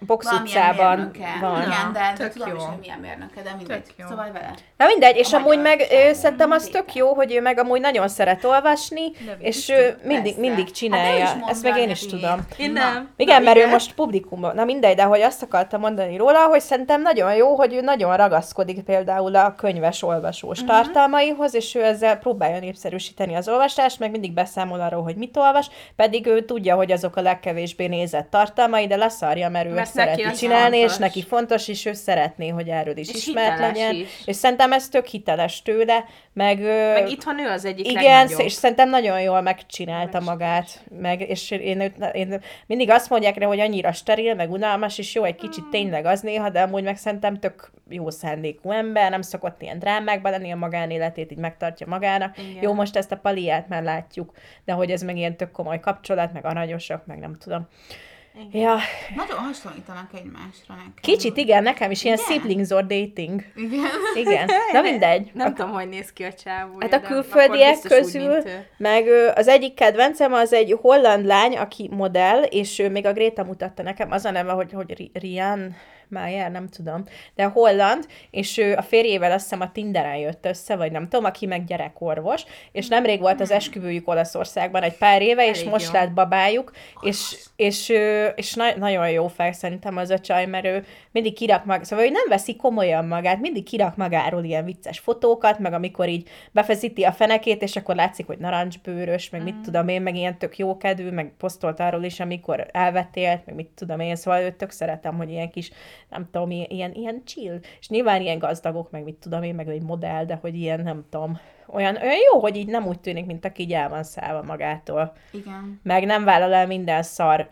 Box utcában van. Igen, de tudom is, hogy milyen mérnöke, de mindegy. Szóval vele. Na mindegy, és amúgy meg szerintem az tök jó, hogy ő meg amúgy nagyon szeret olvasni, és ő mindig csinálja. Hát ezt meg én is tudom. Én nem. Igen, mert ő most publikumban. Na mindegy, de hogy azt akartam mondani róla, hogy szerintem nagyon jó, hogy ő nagyon ragaszkodik például a könyves olvasós tartalmaihoz, és ő ezzel próbálja népszerűsíteni az olvasást, meg mindig beszámol arról, hogy mit olvas, pedig ő tudja, hogy azok a legkevésbé nézett tartalmai, de leszarja, mert meg szereti csinálni, fontos. És neki fontos, és ő szeretné, hogy erről is ismert legyen. Is. És szerintem ez tök hiteles tőle, meg itthon ő az egyik legnagyobb. Igen, és szerintem nagyon jól megcsinálta magát. És én mindig azt mondják rá, hogy annyira steril, meg unalmas, és jó egy kicsit tényleg az néha, de amúgy meg szerintem tök jó szándékú ember, nem szokott ilyen drámákba lenni, a magánéletét így megtartja magának. Igen. Jó, most ezt a paliát már látjuk, de hogy ez meg ilyen tök komoly kapcsolat, meg aranyosak, meg nem tudom. Igen. Ja. Nagyon hasonlítanak egymásra nekem. Kicsit, igen, nekem is ilyen siblings or dating. Igen. Igen. Na mindegy. Nem tudom, hogy néz ki a csávó. Hát a külföldiek közül, úgy, meg az egyik kedvencem az egy holland lány, aki modell, és még a Gréta mutatta nekem, az a neve, hogy Rian... Májár, nem tudom, de holland, és ő a férjével azt hiszem a Tinderen jött össze, vagy nem tudom, aki meg gyerekorvos, és nemrég volt az esküvőjük Olaszországban egy pár éve, elég és jó. Most lett babájuk, és nagyon jó fel szerintem az a csaj, mert ő mindig kirak magát, szóval ő nem veszi komolyan magát, mindig kirak magáról ilyen vicces fotókat, meg amikor így befeszíti a fenekét, és akkor látszik, hogy narancsbőrös, meg mit tudom én, meg ilyen tök jókedvű, meg posztolt arról is, amikor elvetélt, meg mit tudom én, szóval őt tök szeretem, hogy ilyen kis nem tudom, ilyen chill. És nyilván ilyen gazdagok, meg mit tudom én, meg egy modell, de hogy ilyen, nem tudom, olyan jó, hogy így nem úgy tűnik, mint aki így el van szállva magától. Igen. Meg nem vállal el minden szar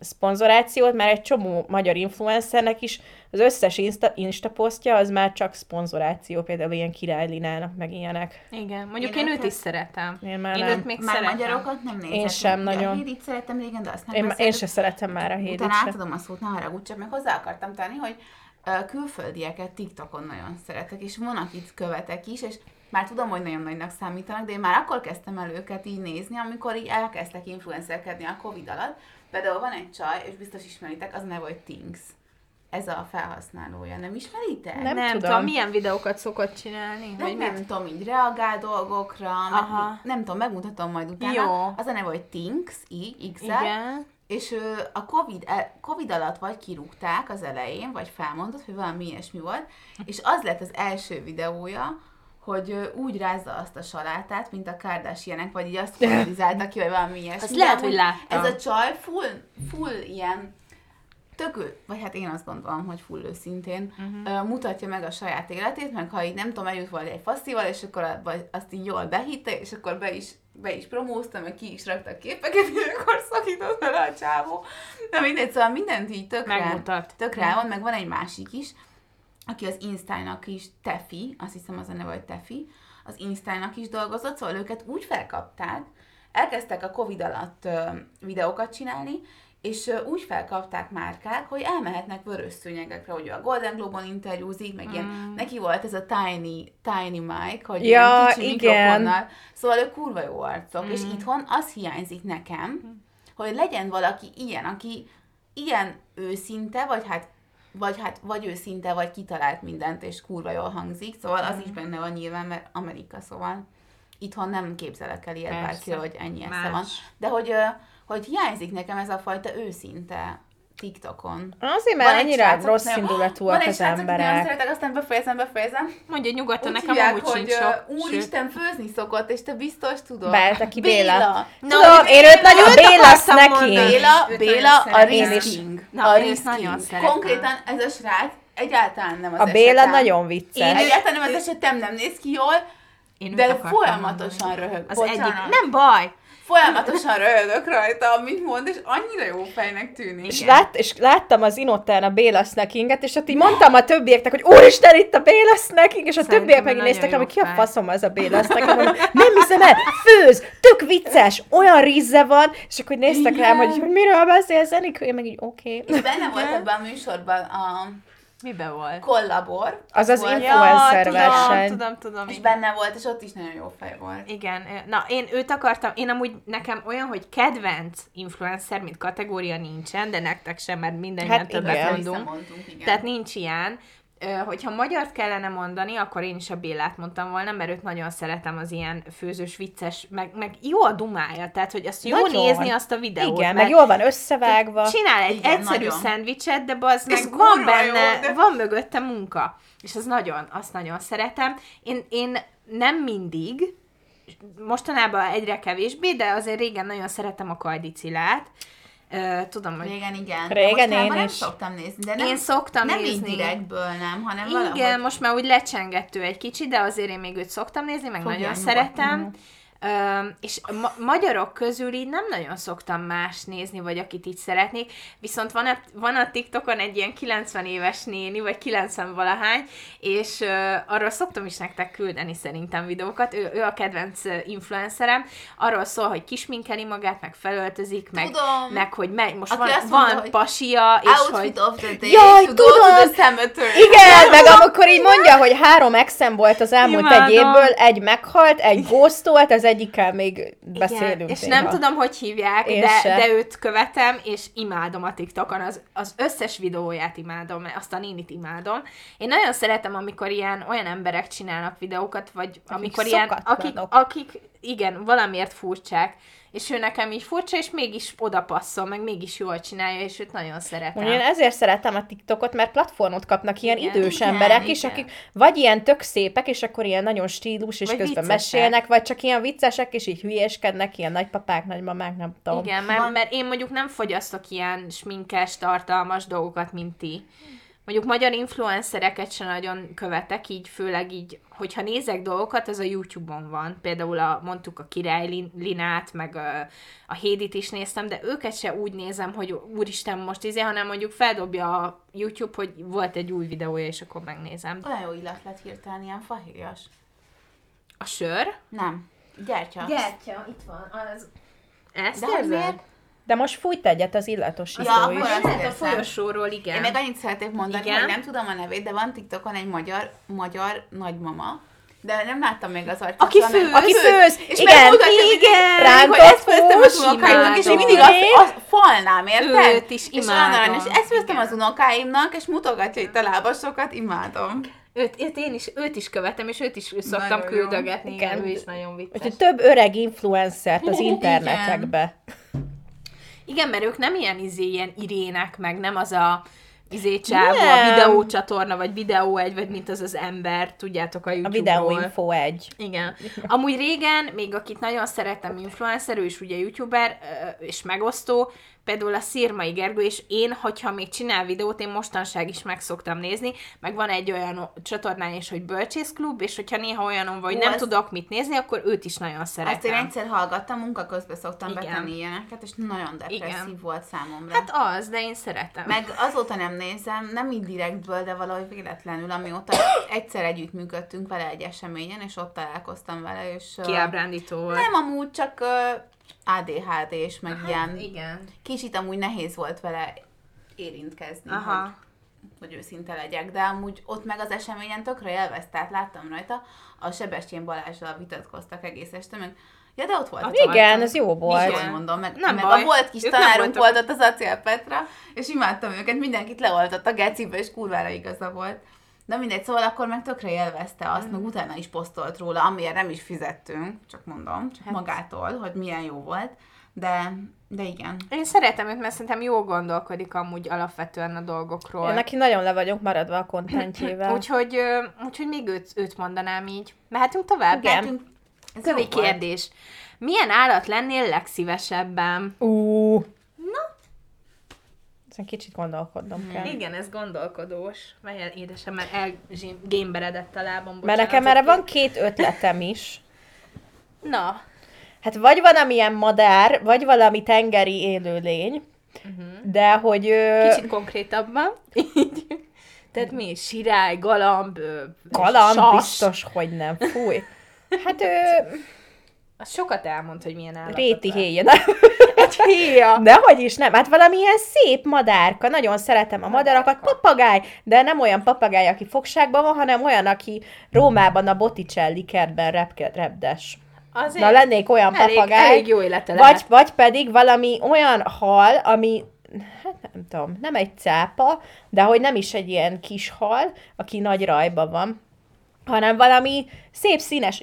szponzorációt, mert egy csomó magyar influencernek is az összes Insta posztja, az már csak szponzoráció, például ilyen Királylinának, meg ilyenek. Igen, mondjuk én őt is szeretem. Én már nem. Én őt még már szeretem. Magyarokat nem nézhetem. Én sem nagyon. A Hédit szeretem régen, de azt nem beszéltem. Én sem szeretem már a Hédit. Utána átadom a szót, ne haragudj, csak meg hozzá akartam tenni, hogy külföldieket TikTokon nagyon szeretek, és van, akit követek is, és már tudom, hogy nagyon nagynak számítanak, de én már akkor kezdtem el őket így nézni, amikor így elkezdtek influencerkedni a Covid alatt. Például van egy csaj, és biztos ismeritek, az neve, hogy Tinks. Ez a felhasználója. Nem ismeritek? Nem tudom, milyen videókat szokott csinálni? Nem tudom, így reagál dolgokra, nem tudom, megmutatom majd utána. Jó. Az a neve, hogy Tinks, igen. És a COVID alatt vagy kirúgták az elején, vagy felmondott, hogy valami ilyesmi volt, és az lett az első videója, hogy úgy rázza azt a salátát, mint a Kardashianek, vagy így azt kolonizálta ki, vagy valami ilyesmi. Azt lehet, hogy láttam. Ez a csaj full ilyen tökül, vagy hát én azt gondolom, hogy full őszintén, mutatja meg a saját életét, meg ha így nem tudom, eljut volna egy faszival, és akkor azt így jól behitte, és akkor be is promózta, meg ki is rakta képeket, és akkor szakított vele a csávó. De mindegy, szóval mindent így tökre van, meg van egy másik is, aki az Instának is, tefi, azt hiszem az a neve, hogy tefi, az Instának is dolgozott, szóval őket úgy felkapták, elkezdtek a Covid alatt videókat csinálni, és úgy felkapták márkák, hogy elmehetnek vörös szőnyegekre, hogy a Golden Globe-on interjúzik, meg ilyen, neki volt ez a tiny mic, hogy ilyen kicsi mikrofonnal, szóval ők kurva jó arcok, és itthon az hiányzik nekem, hogy legyen valaki ilyen, aki ilyen őszinte, vagy őszinte, vagy kitalált mindent, és kurva jól hangzik, szóval az is benne van nyilván, mert Amerika, szóval itthon nem képzelek el ilyet bárkire, hogy ennyi esze van. De hogy hiányzik nekem ez a fajta őszinte TikTokon. Azért, mert annyira rossz indulatúak az emberek. Van egy szeretek, aztán befejezem. Mondja nyugodtan, nekem amúgy sincs sok. Úristen, főzni szokott, és te biztos tudod. Aki Béla. Tudom, én őt nagyon Bélasz neki. Béla a risking. A risking. Konkrétan ez a srác egyáltalán nem az esetem. A Béla nagyon vicces. Egyáltalán nem az esetem, nem néz ki jól, de folyamatosan röhög. Az egyik. Nem baj. Folyamatosan röhögök rajta, amit mond, és annyira jó fejnek tűnik. És láttam az Inotán a Béla snackinget, és ott így mondtam a többieknek, hogy úristen, itt a Béla snacking, és a többiek megnéztek rá, hogy ki a faszom az a Béla snacking, nem hiszem el, főz, tök vicces, olyan rizze van, és akkor néztek rám, hogy miről beszélsz, Enik, én meg így oké. És benne volt ebben a műsorban a... Miben volt? Kollabor. Az az influencer verseny. Tudom. És benne volt, és ott is nagyon jó fej volt. Igen. Na, én őt akartam, én amúgy nekem olyan, hogy kedvenc influencer, mint kategória nincsen, de nektek sem, mert mindannyian többet mondunk. Tehát nincs ilyen. Hogyha magyart kellene mondani, akkor én is a Bélát mondtam volna, mert őt nagyon szeretem, az ilyen főzős, vicces, meg jó a dumája, tehát hogy azt jó nézni azt a videót. Igen, meg jól van összevágva. Csinál egy egyszerű szendvicset, de bazd meg van benne, jó, de... van mögötte munka. És azt nagyon szeretem. Én nem mindig, mostanában egyre kevésbé, de azért régen nagyon szeretem a Kajdicilát. Tudom, hogy... Régen igen. Régen én nem is. Szoktam nézni, de nem, én szoktam nem nézni. Nem így direktből, nem, hanem igen, valahogy... most már úgy lecsengettő egy kicsit, de azért én még őt szoktam nézni, meg fogja, nagyon szeretem. És magyarok közül így nem nagyon szoktam más nézni, vagy akit így szeretnék, viszont van a TikTokon egy ilyen 90 éves néni, vagy 90-valahány, és arról szoktam is nektek küldeni szerintem videókat, ő a kedvenc influencerem, arról szól, hogy kisminkeli magát, meg felöltözik, meg hogy megy, most van pasia, és hogy... Jaj, tudom! Igen, meg amikor így mondja, hogy 3 exem volt az elmúlt egy évből, egy meghalt, egy góztolt, ez egyikkel még beszélünk. Igen, és néha. Nem tudom, hogy hívják, de őt követem, és imádom a TikTokon, az összes videóját imádom, azt a nénit imádom. Én nagyon szeretem, amikor ilyen olyan emberek csinálnak videókat, vagy amikor ilyen, akik igen, valamiért furcsák, és ő nekem így furcsa, és mégis oda passzol, meg mégis jól csinálja, és őt nagyon szeretem. Én ezért szeretem a TikTokot, mert platformot kapnak ilyen idős emberek is, akik vagy ilyen tök szépek, és akkor ilyen nagyon stílus, és vagy közben mesélnek, vagy csak ilyen viccesek, és így hülyéskednek, ilyen nagypapák, nagymamák, nem tudom. Igen, mert én mondjuk nem fogyasztok ilyen sminkes, tartalmas dolgokat, mint ti. Mondjuk magyar influencereket sem nagyon követek, így főleg így, hogyha nézek dolgokat, az a YouTube-on van. Például mondtuk a Király Linát, meg a Hédit is néztem, de őket se úgy nézem, hogy úristen most hanem mondjuk feldobja a YouTube, hogy volt egy új videója, és akkor megnézem. Olyan jó illat lett hirtelen, ilyen fahírjas. A sör? Nem. Gyertya. Gyertya, itt van. Ezt érzed? De most fújt egyet az illatos iszó is. Ja, akkor a folyosóról, igen. Én meg annyit szeretnék mondani, hogy nem tudom a nevét, de van TikTokon egy magyar nagymama, de nem láttam még az arcát. Aki főz! És igen! Rántott főz, imádom! És én mindig azt falnám, érted? Őt is imádom. És ezt főztem az unokáimnak, és mutogatja itt a lábasokat, imádom. Őt is követem, és őt is szoktam küldögetni, igen, ő is nagyon vicces. Úgyhogy több öreg influencert az internetekbe. Igen, mert ők nem ilyen irének, meg nem az a csávó, a videócsatorna, vagy videó egy, vagy mint az ember, tudjátok a YouTube-ról. A videóinfo egy. Igen. Amúgy régen, még akit nagyon szerettem influencer, ő is ugye YouTuber, és megosztó, például a Szirmai Gergő, és én, hogyha még csinál videót, én mostanság is meg szoktam nézni, meg van egy olyan csatornán is, hogy Bölcsészklub, és hogyha néha olyanom vagy, nem tudok mit nézni, akkor őt is nagyon szeretem. Azt én egyszer hallgattam, munkaközben szoktam betenni ilyeneket, és nagyon depresszív volt számomra. Hát az, de én szeretem. Meg azóta nem nézem, nem így direktből, de valahogy véletlenül, amióta egyszer együtt működtünk vele egy eseményen, és ott találkoztam vele, és... Kiábrándító volt. Nem amúgy, csak... ADHD és meg ilyen. Igen. Kicsit amúgy nehéz volt vele érintkezni, hogy őszinte legyek, de amúgy ott meg az eseményen tökre élvezt, tehát láttam rajta, a Sebestyén Balázsral vitatkoztak egész este, meg ja, de ott volt. Igen, ez jó volt. Jól mondom, meg a volt kis tanárunk volt ott az Acél Petra, és imádtam őket, mindenkit leoltott a gecibe, és kurvára igaza volt. De mindegy, szóval akkor meg tökre élvezte azt, meg utána is posztolt róla, amiért nem is fizettünk, csak mondom, csak magától, hogy milyen jó volt, de igen. Én szeretem őt, mert szerintem jól gondolkodik amúgy alapvetően a dolgokról. Én neki nagyon le vagyok maradva a kontentjével. úgyhogy még őt mondanám így. Mehetünk tovább? Igen. Kövi kérdés. Milyen állat lennél legszívesebben? Kicsit gondolkodnom kell. Igen, ez gondolkodós. Melyen édesem, mert elgémberedett a lábam. Mert nekem erre van 2 ötletem is. Na. Hát vagy valamilyen madár, vagy valami tengeri élőlény, de hogy... Kicsit konkrétabban. Tehát mi? Sirály, galamb, sas. Biztos, hogy nem. Fúj. Hát az sokat elmond, hogy milyen állatot. Réti héja. Egy héja. Dehogy is nem. Hát valamilyen szép madárka. Nagyon szeretem a madarakat. Papagáj. De nem olyan papagáj, aki fogságban van, hanem olyan, aki Rómában a Botticelli kertben repdes. Azért na, lennék olyan papagáj. Elég jó élete lehet. Vagy pedig valami olyan hal, ami... Hát nem tudom. Nem egy cápa, de hogy nem is egy ilyen kis hal, aki nagy rajban van, hanem valami szép színes,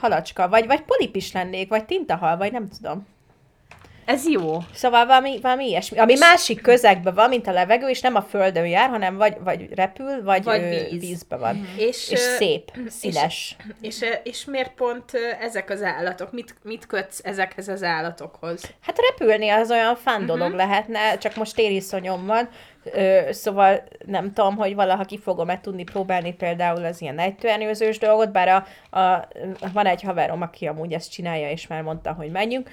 halacska, vagy polip is lennék, vagy tintahal, vagy nem tudom. Ez jó. Szóval valami ilyesmi. Ami másik közegben van, mint a levegő, és nem a földön jár, hanem vagy repül, vagy vízbe van. És szép, színes. És miért pont ezek az állatok? Mit kötsz ezekhez az állatokhoz? Hát repülni az olyan fán dolog lehetne, csak most tériszonyom van, szóval nem tudom, hogy valaha ki fogom-e tudni próbálni például az ilyen ejtőernyőzős dolgot, bár van egy haverom, aki amúgy ezt csinálja, és már mondta, hogy menjünk.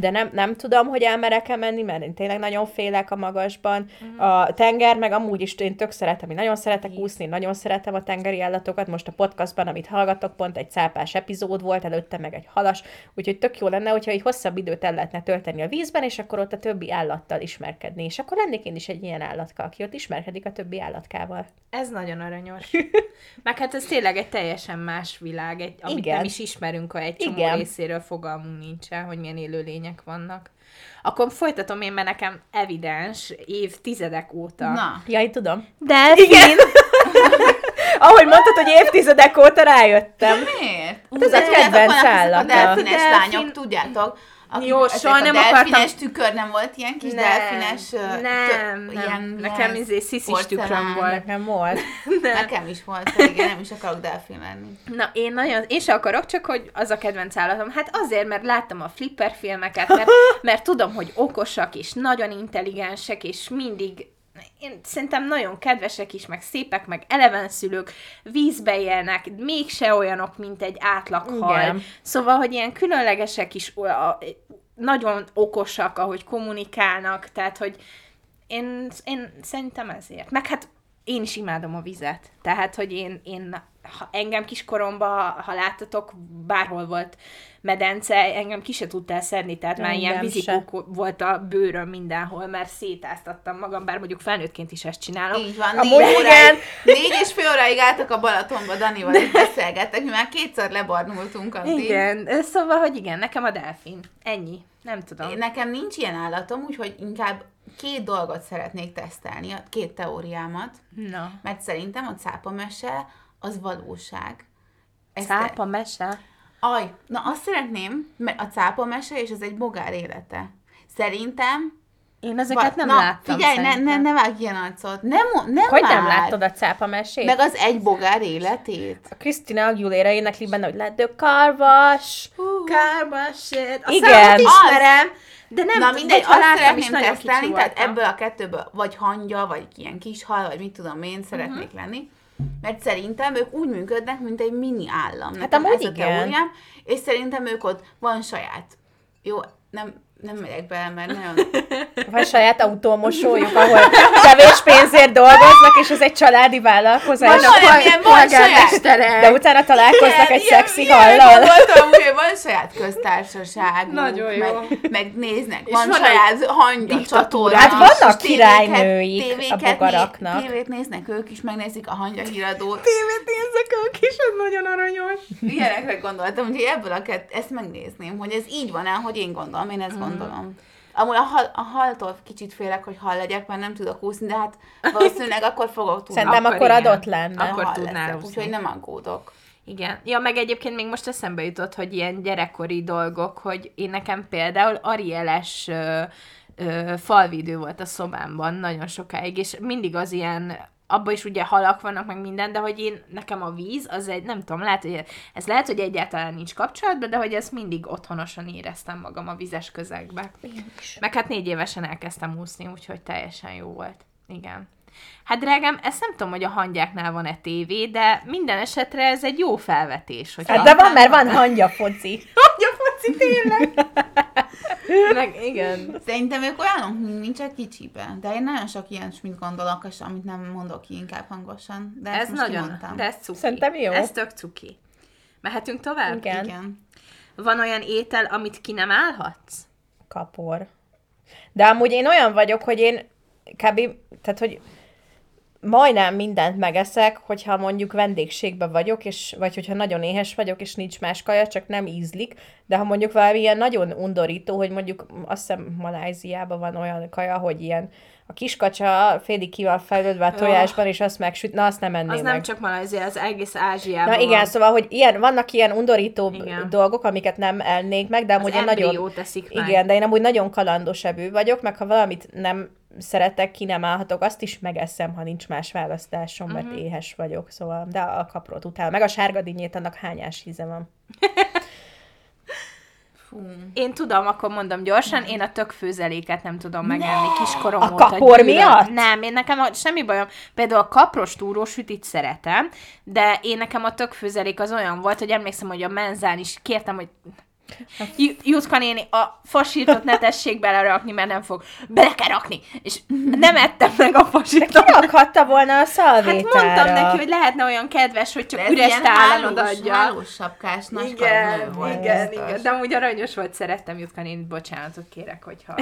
De nem tudom, hogy elmerek-e menni, mert én tényleg nagyon félek a magasban. A tenger, meg amúgy is én tök szeretem, én nagyon szeretek úszni, nagyon szeretem a tengeri állatokat. Most a podcastban, amit hallgatok, pont egy cápás epizód volt, előtte meg egy halas, úgyhogy tök jó lenne, hogyha így hosszabb időt el lehetne tölteni a vízben, és akkor ott a többi állattal ismerkedni. És akkor lennék én is egy ilyen állatka, aki ott ismerkedik a többi állatkával. Ez nagyon aranyos. Meg hát ez tényleg egy teljesen más világ, amit igen, nem is ismerünk, ha egy csomó igen, részéről fogalmunk nincsen, hogy milyen élőlények vannak. Akkor folytatom én, mert nekem evidens évtizedek óta. Na. Jaj, tudom. De igen. Ahogy mondtad, hogy évtizedek óta rájöttem. De miért? Hát ez a kedvenc állat. A delfines lányok, tudjátok? Jó, soha nem akartam. A delfines tükör nem volt ilyen kis delfines? Nem. Nekem sziszis tükröm volt. Nekem volt. Nekem is volt, igen, nem is akarok delfin lenni. Na, én se akarok, csak hogy az a kedvenc állatom. Hát azért, mert láttam a Flipper filmeket, mert tudom, hogy okosak és nagyon intelligensek, és mindig én szerintem nagyon kedvesek is, meg szépek, meg elevenszülők, vízbe élnek, mégse olyanok, mint egy átlag hal. Igen. Szóval, hogy ilyen különlegesek is, nagyon okosak, ahogy kommunikálnak, tehát, hogy én szerintem ezért. Meg hát én is imádom a vizet, tehát, hogy én ha engem kiskoromban, ha láttatok, bárhol volt medence, engem ki se tudtál szedni, tehát már ilyen vízikók volt a bőröm mindenhol, mert szétáztattam magam, bár mondjuk felnőttként is ezt csinálom. Így van, 4,5 óráig álltak a Balatonba Danival, és beszélgettek, mi már kétszer lebarnultunk addig. Igen, szóval, hogy igen, nekem a delfin. Ennyi, nem tudom. Nekem nincs ilyen állatom, úgyhogy inkább 2 dolgot szeretnék tesztelni, 2 teóriámat, mert szerintem a cápa mese az valóság. Cápa mese? Aj, na azt szeretném, mert a cápa mese, és ez egy bogár élete. Szerintem... Én ezeket nem láttam. Figyelj, ne vágj ilyen arcot. Nem hogy már nem láttad a cápa mesét? Meg az egy bogár életét. A Krisztina Aguilera énekli benne, hogy let the car wash. A számot ismerem. De nem, na mindegy, azt szeretném tesztelni, tehát ebből a 2-ből vagy hangya, vagy ilyen kis hal, vagy mit tudom én, szeretnék lenni. Mert szerintem ők úgy működnek, mint egy mini állam. Hát amúgy ez igen. A teóriám, és szerintem ők ott van saját. Jó, nem megyek bele, mert nagyon... Van saját autómosójuk, ahol kevés pénzért dolgoznak, és ez egy családi vállalkozás. Van saját. De utána találkoznak egy szexi hallal. Voltam, hogy van saját köztársaságunk. Nagyon jó. Megnéznek. Van saját hangya csatorna. Hát vannak királynőik a bogaraknak. Tévét néznek ők is, megnézik a hangya híradót. Tévét néznek ők is, ez nagyon aranyos. Ilyenekre gondoltam, hogy ebből ezt megnézném, hogy ez így van el, hogy én gondolom, én ezt gondolom. Amúgy a haltól kicsit félek, hogy hal legyek, mert nem tudok úszni, de hát valószínűleg akkor fogok tudni. Szerintem akkor adott lenne. Akkor tudnál úszni. Úgyhogy nem aggódok. Igen. Ja, meg egyébként még most eszembe jutott, hogy ilyen gyerekkori dolgok, hogy én nekem például Arieles falvédő volt a szobámban nagyon sokáig, és mindig az ilyen, abban is ugye halak vannak, meg minden, de hogy nekem a víz, az egy, nem tudom, lehet, hogy egyáltalán nincs kapcsolatban, de hogy ezt mindig otthonosan éreztem magam a vizes közegbe. Meg hát 4 évesen elkezdtem úszni, úgyhogy teljesen jó volt. Igen. Hát drágám, ezt nem tudom, hogy a hangyáknál van-e tévé, de minden esetre ez egy jó felvetés. Hát de van, mert van hangyafoci. Hangyafoci, tényleg? Meg, igen. Szerintem ők olyanok, mint csak kicsiben. De én nagyon sok ilyen, mit gondolok, és amit nem mondok ki inkább hangosan. De ez nagyon, de ez cuki. Szerintem jó. Ez tök cuki. Mehetünk tovább? Igen. Van olyan étel, amit ki nem állhatsz? Kapor. De amúgy én olyan vagyok, hogy én kb. Tehát, hogy majdnem mindent megeszek, hogyha mondjuk vendégségben vagyok, és, vagy hogyha nagyon éhes vagyok, és nincs más kaja, csak nem ízlik, de ha mondjuk valami ilyen nagyon undorító, hogy mondjuk azt hiszem Malajziában van olyan kaja, hogy ilyen a kiskacsa félig ki van fejlődve a tojásban, és azt megsüt, na azt nem enném meg. Az nem csak Malajzia, az egész Ázsiában. Na igen, van. Szóval, hogy ilyen, vannak ilyen undorító dolgok, amiket nem ennék meg, de amúgy nagyon... teszik meg. Igen, de én amúgy nagyon kalandos evő vagyok, meg ha valamit nem szeretek, ki nem állhatok, azt is megeszem, ha nincs más választásom, mert éhes vagyok, szóval, de a kaprót utál. Meg a sárgadinnyét, annak hányás íze van. Én tudom, akkor mondom gyorsan, én a tökfőzeléket nem tudom megenni kiskorom óta. A kapor miatt? Nem, én nekem semmi bajom. Például a kapros túrósütit szeretem, de én nekem a tökfőzelék az olyan volt, hogy emlékszem, hogy a menzán is kértem, hogy Jutka néni, a fasírtot ne tessék belerakni, mert nem fog. Bele kell rakni! És nem ettem meg a fasírtot. De kirakhatta volna a szalvétára. Hát mondtam neki, hogy lehetne olyan kedves, hogy csak üres tálon adja. Hálós sapkás, igen, volt, igen. De amúgy aranyos volt, szerettem Jutka néni, bocsánatot kérek, hogyha...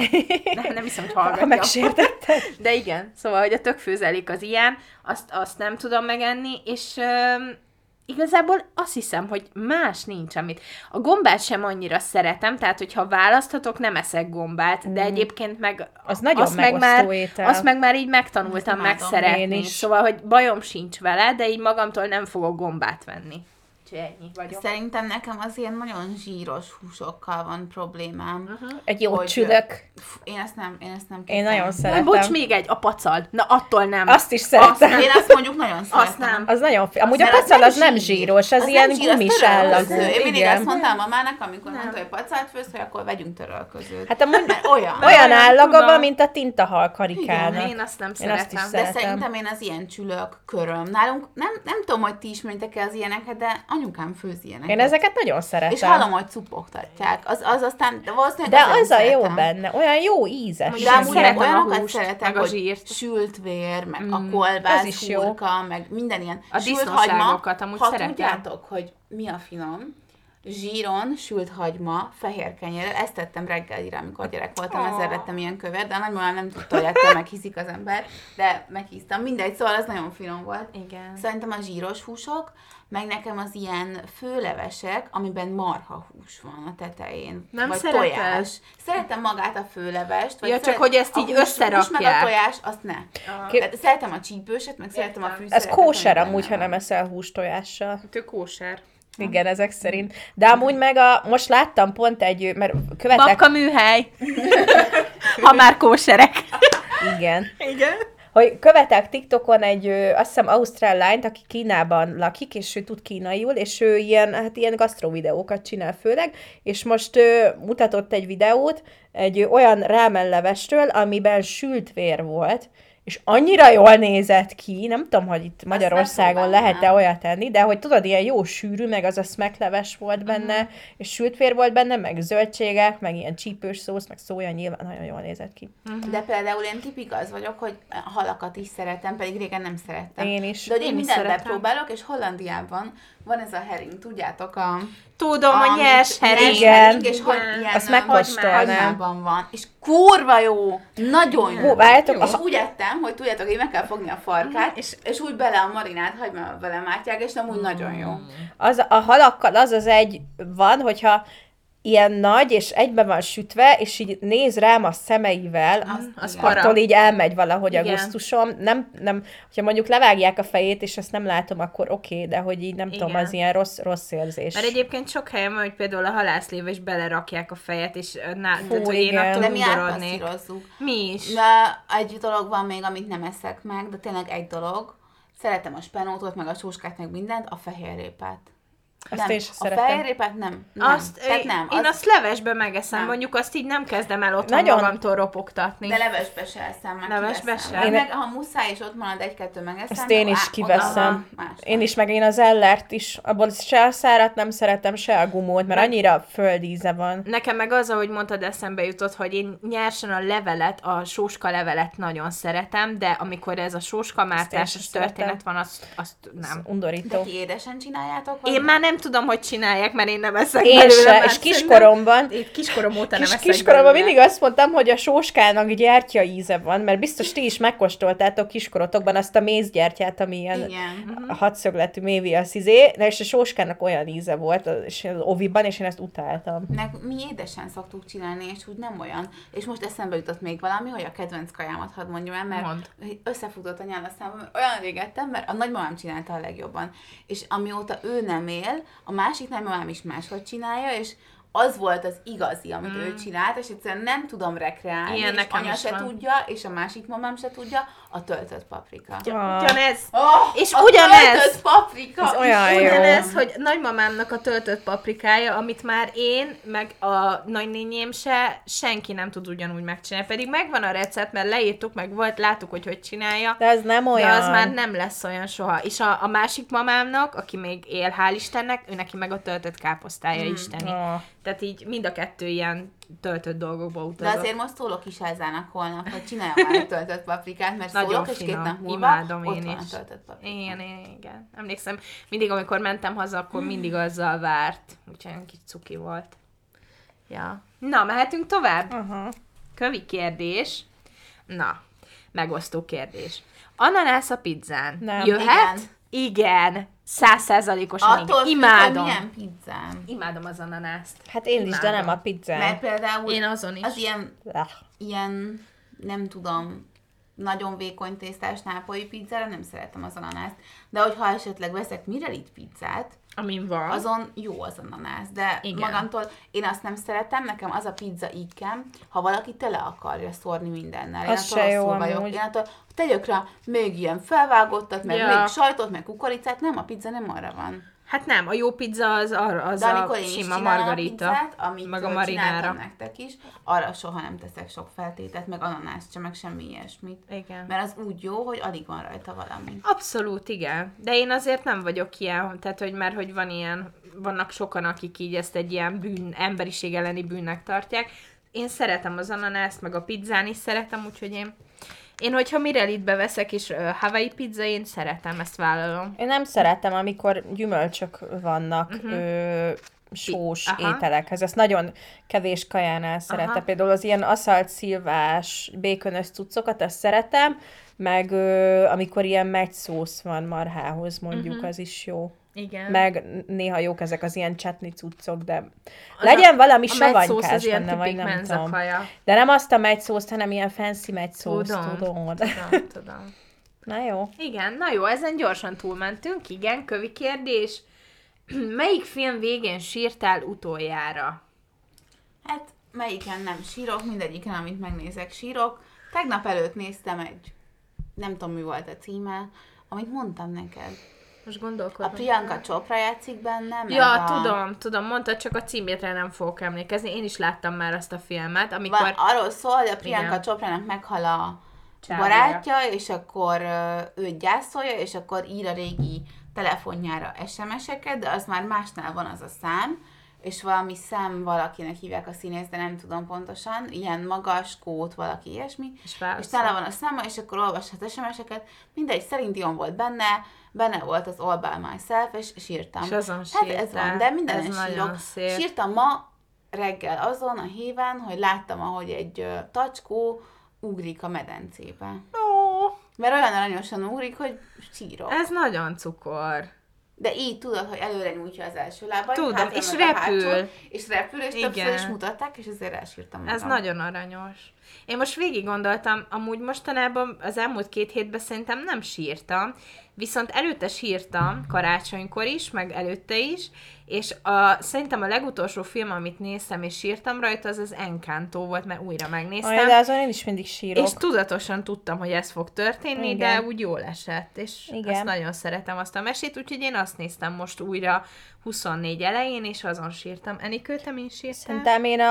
Nem hiszem, hogy hallgatja. Ha megsértettem. De igen, szóval, hogy a tökfőzelék az ilyen, azt nem tudom megenni, és... Igazából azt hiszem, hogy más nincs, amit... A gombát sem annyira szeretem, tehát hogyha választhatok, nem eszek gombát, de egyébként meg... Az nagyon megosztó étel. Azt meg már így megtanultam megszeretni. Szóval, hogy bajom sincs vele, de így magamtól nem fogok gombát venni. Szerintem nekem az ilyen nagyon zsíros húsokkal van problémám. Egy jó csüdök. Én ezt nem én nagyon szeretem. Bocs, még egy, a pacal. Na, attól nem. Azt is szeretem. Én azt mondjuk nagyon szeretem. Azt nem. Az nagyon amúgy a pacal az nem zsíros, az ilyen gumis állagú. Én mindig azt mondtam mamának, amikor mondta, hogy pacalt fősz, hogy akkor vegyünk törölközőt. Hát amúgy olyan állaga van, mint a tintahal karikának. Én azt nem szeretem. De szerintem én az ilyen csülök, köröm. Nálunk nem tudom, hogy ti ismeritek-e az ilyeneket, de anyukám főz ilyeneket. Én ezeket nagyon szeretem. És hallom, hogy cupogtatják. Az aztán, de az a jó benne, olyan jó ízes. De amúgy olyanokat húst, szeretem, meg a zsírt. Hogy sült vér, meg a kolbász hurka, meg minden ilyen. A sült hagyma, amúgy ha szeretem. Tudjátok, hogy mi a finom, zsíron, sült hagyma, fehér kenyérrel. Ezt tettem reggelire, amikor gyerek voltam, ezzel vettem ilyen követ, de nagymamám nem tudta, hogy ettől meghízik az ember, de meghíztam. Mindegy, szóval az nagyon finom volt. Igen. Szerintem a zsíros húsok, meg nekem az ilyen főlevesek, amiben marha hús van a tetején. Nem vagy szeretem. Tojás. Szeretem magát a főlevest. Vagy csak hogy ezt így összerakják. Hús meg a tojás, azt ne. Szeretem a csípőset, meg szeretem a fűszeretet. Ez kóser amúgy, ha nem eszel hús tojással. Tök kóser. Igen, ezek szerint. De amúgy meg most láttam pont egy, mert követek... Babka műhely! Ha már kóserek. Igen. Igen. Hogy követek TikTokon egy, azt hiszem, ausztrál lányt, aki Kínában lakik, és ő tud kínaiul, és ő ilyen gasztrovideókat csinál főleg, és most mutatott egy videót egy olyan rámenlevestől, amiben sült vér volt, és annyira jól nézett ki, nem tudom, hogy itt Magyarországon lehet-e olyat enni, de hogy tudod, ilyen jó sűrű, meg az a szmekleves volt benne, és sültvér volt benne, meg zöldségek, meg ilyen csípős szósz, meg szója, nyilván nagyon jól nézett ki. De például én tipik az vagyok, hogy halakat is szeretem, pedig régen nem szerettem. Én is. De hogy én mindent bepróbálok, és Hollandiában van ez a hering, tudjátok, a... Tudom, a nyers hering. Igen, és azt megkóstolnám. Van, és kurva jó! Nagyon jó! Váljátok, és úgy ettem, hogy tudjátok, hogy meg kell fogni a farkát, és úgy bele a marinát, hagymával bele mártják, és nem úgy nagyon jó. Az, a halakkal az egy van, hogyha ilyen nagy, és egyben van sütve, és így néz rám a szemeivel, attól így elmegy valahogy a gusztusom. Nem, hogyha mondjuk levágják a fejét, és ezt nem látom, akkor oké, de hogy így nem tudom, az ilyen rossz érzés. Mert egyébként sok helyen van, hogy például a halászléve is belerakják a fejet, és én attól undorodnék. Mi is. De egy dolog van még, amit nem eszek meg, de tényleg egy dolog. Szeretem a spenótot, meg a sóskát, meg mindent, a fehérrépát. Azt nem, a fejrépát nem. Én azt levesbe megeszem, nem. Mondjuk azt így nem kezdem el otthon magamtól ropogtatni. De levesbe se eszem, meg levesbe kiveszem. Én meg ha muszáj, és ott marad egy-kettő megeszem. Ezt én is kiveszem. Én is, meg én az ellert is, abból se a szárat nem szeretem, se a gumót, mert annyira földíze van. Nekem meg az, ahogy mondtad, eszembe jutott, hogy én nyersen a sóska levelet nagyon szeretem, de amikor ez a sóska mártásos történet van, azt nem. Ez undorító. De ti édesen csináljátok? Én már nem nem tudom, hogy csinálják, mert én nem eszek belőle. És kiskoromban... Én kiskorom óta nem eszek kiskoromban mindig azt mondtam, hogy a sóskának gyertya íze van, mert biztos ti is megkóstoltátok kiskorotokban azt a mézgyertyát, ami ilyen hatszögletű méviasz izé, és a sóskának olyan íze volt és az oviban, és én ezt utáltam. Mi édesen szoktuk csinálni, és úgy nem olyan. És most eszembe jutott még valami, hogy a kedvenc kajámat hadd mondjam el, mert összefutott a nyál a számom, olyan régettem, mert a nagymamám csinálta a legjobban. És amióta ő nem él, a másik nagymamám is máshogy csinálja, és az volt az igazi, amit ő csinált, és egyszerűen nem tudom rekreálni, ilyen, és anya se tudja, és a másik mamám se tudja, a töltött paprika. Ugyanez! És ugyanez! A töltött paprika! Ez olyan ugyanez, hogy nagymamámnak a töltött paprikája, amit már én, meg a nagynényém se, senki nem tud ugyanúgy megcsinálni. Pedig megvan a recept, mert leírtuk, meg volt, láttuk, hogy hogy csinálja. De ez nem olyan. De az már nem lesz olyan soha. És a másik mamámnak, aki még él, hál' Istennek, ő neki meg a töltött káposztája isteni. Tehát így mind a kettő ilyen töltött dolgokba utazok. De azért most szólok is Elzának holnap, hogy csinálja már a töltött paprikát, mert nagyon szólok, finom. És két nap múlva imádom ott én van is. A töltött paprikát. Igen. Emlékszem, mindig amikor mentem haza, akkor mindig azzal várt. Úgyhogy egy kis cuki volt. Ja. Na, mehetünk tovább? Kövi kérdés. Na, megosztó kérdés. Ananász a pizzán. Nem. Jöhet? Igen. 100%-osan imádom. Milyen pizzám. Imádom az ananászt. Hát én imádom. Is, de nem a pizzám. Mert például én azon is. Az ilyen nem tudom, nagyon vékony tésztás nápolyi pizzára nem szeretem az ananászt. De hogyha esetleg veszek Mirelit pizzát, amin van. Azon jó az ananász, de igen. Magamtól én azt nem szeretem, nekem az a pizza ígkem, ha valaki tele akarja szórni mindennel. Az se jó amúgy. Én attól tegyök rá még ilyen felvágottat, meg még sajtot, meg kukoricát, nem, a pizza nem arra van. Hát nem, a jó pizza az a sima margarita, a pizzát, meg a marinára. Nektek is, arra soha nem teszek sok feltétet, meg ananászt sem, meg semmi ilyesmit. Igen. Mert az úgy jó, hogy alig van rajta valami. Abszolút, igen. De én azért nem vagyok ilyen, tehát hogy már hogy van ilyen, vannak sokan, akik így ezt egy ilyen emberiség elleni bűnnek tartják. Én szeretem az ananászt, meg a pizzán is szeretem, úgyhogy Én, hogyha Mirelit-be veszek, és Hawaii pizza, én szeretem, ezt vállalom. Én nem szeretem, amikor gyümölcsök vannak sós ételekhez. Ezt nagyon kevés kajánál szeretem. Például az ilyen aszalt szilvás, békönös cuccokat, azt szeretem, meg amikor ilyen megyszósz van marhához, mondjuk, az is jó. Igen. Meg néha jók ezek az ilyen csatni cuccok, de legyen valami savanykás benne, vagy nem tudom. De nem azt a megyszószt, hanem ilyen fancy megyszószt, Tudom. Na jó. Igen, na jó, ezen gyorsan túlmentünk, igen, kövi kérdés. Melyik film végén sírtál utoljára? Hát, melyiken nem sírok, mindegyiken, amit megnézek, sírok. Tegnap előtt néztem egy, nem tudom, mi volt a címe, amit mondtam neked. Most gondolkodom. A Prianka Csopra játszik benne. Ja, tudom, mondtad, csak a címére nem fogok emlékezni. Én is láttam már azt a filmet, amikor... arról szól, hogy a Prianka Csoprának meghal a barátja, és akkor őt gyászolja, és akkor ír a régi telefonjára SMS-eket, de az már másnál van az a szám, és valami szám valakinek hívják a színész, de nem tudom pontosan, ilyen magas, kót, valaki ilyesmi, és nála van a száma, és akkor olvashat SMS-eket, mindegy, szerint Dion volt benne volt az All By Myself, és sírtam. És azon sírtam. Hát ez van, de mindenen sírok. Sírtam ma reggel azon a héven, hogy láttam, ahogy egy tacskó ugrik a medencébe. Mert olyan aranyosan ugrik, hogy sírok. Ez nagyon cukor. De így tudod, hogy előre nyújtja az első lábait. Tudom, és repül. És többször is mutatták, és azért elsírtam magam. Ez nagyon aranyos. Én most végig gondoltam, amúgy mostanában az elmúlt 2 hétben szerintem nem sírtam, viszont előtte sírtam, karácsonykor is, meg előtte is, és szerintem a legutolsó film, amit néztem és sírtam rajta, az az Encanto volt, mert újra megnéztem. De azon én is mindig sírok. És tudatosan tudtam, hogy ez fog történni, de úgy jól esett, és azt nagyon szeretem, azt a mesét, úgyhogy én azt néztem most újra 24 elején, és azon sírtam. Enikő, te mind sírtál? Szerintem én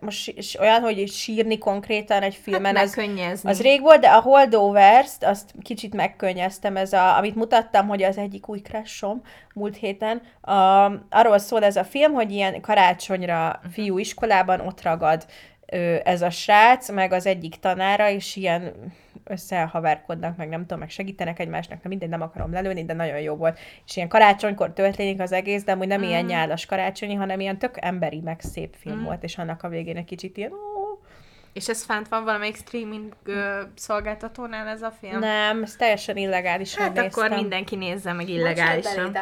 most olyan, hogy sírni konkrétan egy filmen, hát az rég volt, de a Holdovers-t azt kicsit megkönnyeztem, amit mutattam, hogy az egyik új crushom múlt héten, arról szól ez a film, hogy ilyen karácsonyra fiú iskolában ott ragad ez a srác, meg az egyik tanára, és ilyen összehaverkodnak, meg nem tudom, meg segítenek egymásnak, de mindegy, nem akarom lelőni, de nagyon jó volt. És ilyen karácsonykor történik az egész, de amúgy nem ilyen nyálas karácsonyi, hanem ilyen tök emberi, meg szép film volt, és annak a végén egy kicsit ilyen... És ez fent van valamelyik streaming szolgáltatónál ez a film? Nem, ez teljesen illegálisan néztem. Hát akkor mindenki nézze meg illegálisan.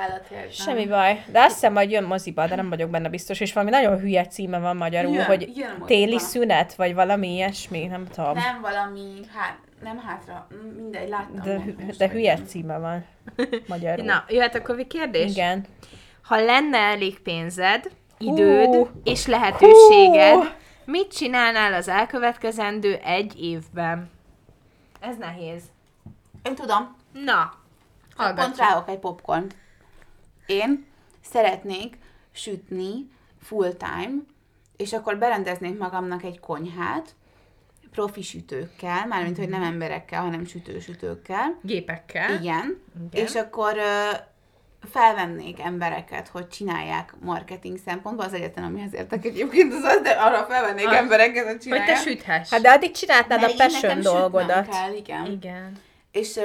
Semmi baj. De azt hiszem, hogy jön moziba, de nem vagyok benne biztos, és valami nagyon hülye címe van magyarul, jön, hogy jön téli szünet, vagy valami ilyesmi, nem tudom. Nem valami, hát nem hátra, mindegy, láttam. De hülye címe van magyarul. Na, jöhet akkor egy kérdés? Igen. Ha lenne elég pénzed, időd és lehetőséged, mit csinálnál az elkövetkezendő egy évben? Ez nehéz. Én tudom. Na, hallgatjuk. Pont ráok egy popcorn. Én szeretnék sütni full time, és akkor berendeznék magamnak egy konyhát, profi sütőkkel, mármint, hogy nem emberekkel, hanem sütőkkel. Gépekkel. Igen. És akkor... felvennék embereket, hogy csinálják marketing szempontból, az egyetlen, amihez értek egyébként az, de arra felvennék embereket, hogy csinálják. Hogy te süthess. Hát de addig csináltad a passion dolgodat. Kell, igen. És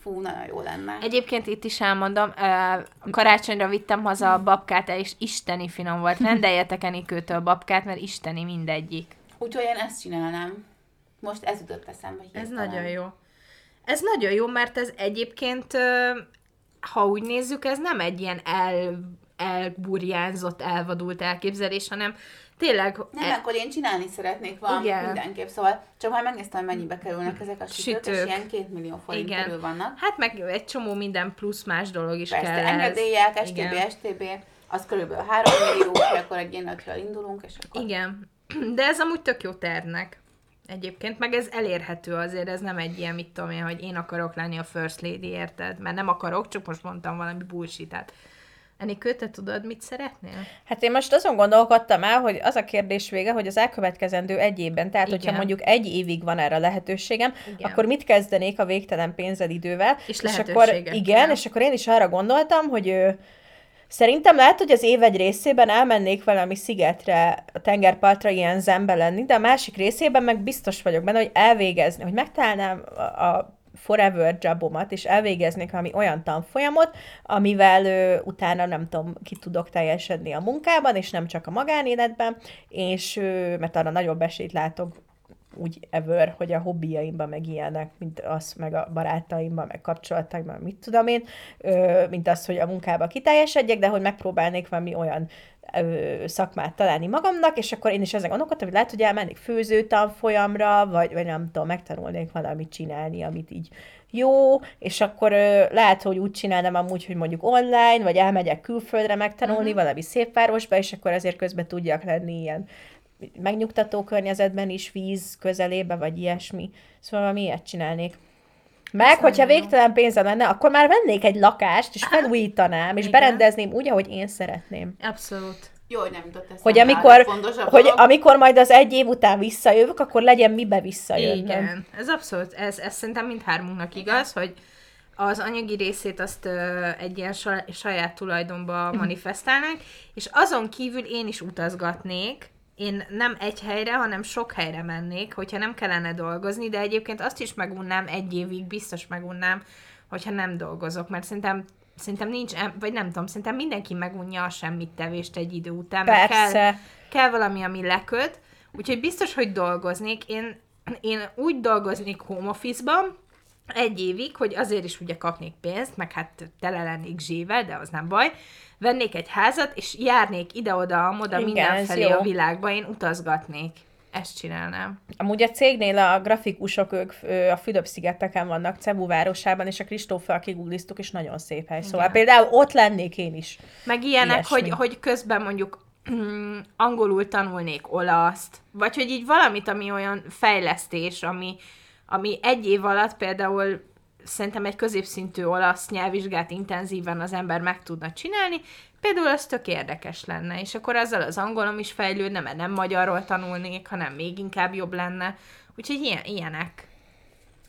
fú, nagyon jó lenne. Egyébként itt is elmondom, karácsonyra vittem haza a babkát, és isteni finom volt. Rendeljetek Enikőtől a babkát, mert isteni mindegyik. Úgyhogy én ezt csinálnám. Most ez jutott eszembe. Ez nagyon jó. Ez nagyon jó, mert ez egyébként... ha úgy nézzük, ez nem egy ilyen elburjánzott, elvadult elképzelés, hanem tényleg... Nem, akkor én csinálni szeretnék valamit mindenképp, szóval csak majd megnéztem, mennyibe kerülnek ezek a sütők, és ilyen 2 millió forint körül vannak. Hát meg egy csomó minden plusz más dolog is kell. Engedélyek, STB, az körülbelül 3 millió, és akkor egy ilyen ötről indulunk, és akkor... Igen, de ez amúgy tök jó tervnek. Egyébként, meg ez elérhető azért, ez nem egy ilyen, mit tudom én, hogy én akarok lenni a first lady, érted? Mert nem akarok, csak most mondtam valami bullshit-et. Enikő, te tudod, mit szeretnél? Hát én most azon gondolkodtam el, hogy az a kérdés vége, hogy az elkövetkezendő egy évben, tehát hogyha mondjuk egy évig van erre lehetőségem, akkor mit kezdenék a végtelen pénzed idővel? És akkor és akkor én is arra gondoltam, hogy... Szerintem lehet, hogy az év egy részében elmennék valami szigetre, a tengerpartra ilyen zenbe lenni, de a másik részében meg biztos vagyok benne, hogy elvégezni, hogy megtalálnám a forever jobomat, és elvégeznék valami olyan tanfolyamot, amivel utána nem tudom, ki tudok teljesedni a munkában, és nem csak a magánéletben, és mert arra nagyobb esélyt látok úgy ever, hogy a hobbiaimban meg ilyenek, mint az, meg a barátaimban, meg kapcsolataimban, mit tudom én, mint az, hogy a munkába kiteljesedjek, de hogy megpróbálnék valami olyan szakmát találni magamnak, és akkor én is ezen gondolkodtam, hogy lehet, hogy elmennék főzőtanfolyamra, vagy nem tudom, megtanulnék valamit csinálni, amit így jó, és akkor lehet, hogy úgy csinálnám amúgy, hogy mondjuk online, vagy elmegyek külföldre megtanulni valami szép városba, és akkor azért közben tudjak lenni ilyen megnyugtató környezetben is, víz közelébe, vagy ilyesmi. Szóval miért csinálnék? Meg, hogyha végtelen pénzem lenne, akkor már vennék egy lakást, és felújítanám, és berendezném úgy, ahogy én szeretném. Abszolút. Jó, hogy nem jutott eszembe. Hogy amikor majd az egy év után visszajövök, akkor legyen mibe visszajönnöm. Igen, ez abszolút. Ez szerintem mindhármunknak igaz, hogy az anyagi részét azt egy ilyen saját tulajdonba manifestálnánk, és azon kívül én is utazgatnék. Én nem egy helyre, hanem sok helyre mennék, hogyha nem kellene dolgozni, de egyébként azt is megunnám egy évig, biztos megunnám, hogyha nem dolgozok, mert szerintem nincs, vagy nem tudom, szerintem mindenki megunja a semmittevést egy idő után. Persze. Kell valami, ami leköt, úgyhogy biztos, hogy dolgoznék. Én úgy dolgoznék home office-ban egy évig, hogy azért is ugye kapnék pénzt, meg hát tele lennék zsével, de az nem baj. Vennék egy házat, és járnék ide-oda-amoda mindenfelé a világba, én utazgatnék. Ezt csinálnám. Amúgy a cégnél a grafikusok, ők a Fülöp-szigeteken vannak, Cebu városában, és a Kristóffal kigugliztuk, és nagyon szép hely. Szóval például ott lennék én is. Meg ilyenek, hogy közben mondjuk angolul tanulnék olaszt, vagy hogy így valamit, ami olyan fejlesztés, ami egy év alatt például szerintem egy középszintű olasz nyelvvizsgát intenzíven az ember meg tudna csinálni, például az tök érdekes lenne, és akkor azzal az angolom is fejlődne, mert nem magyarról tanulnék, hanem még inkább jobb lenne, úgyhogy ilyenek.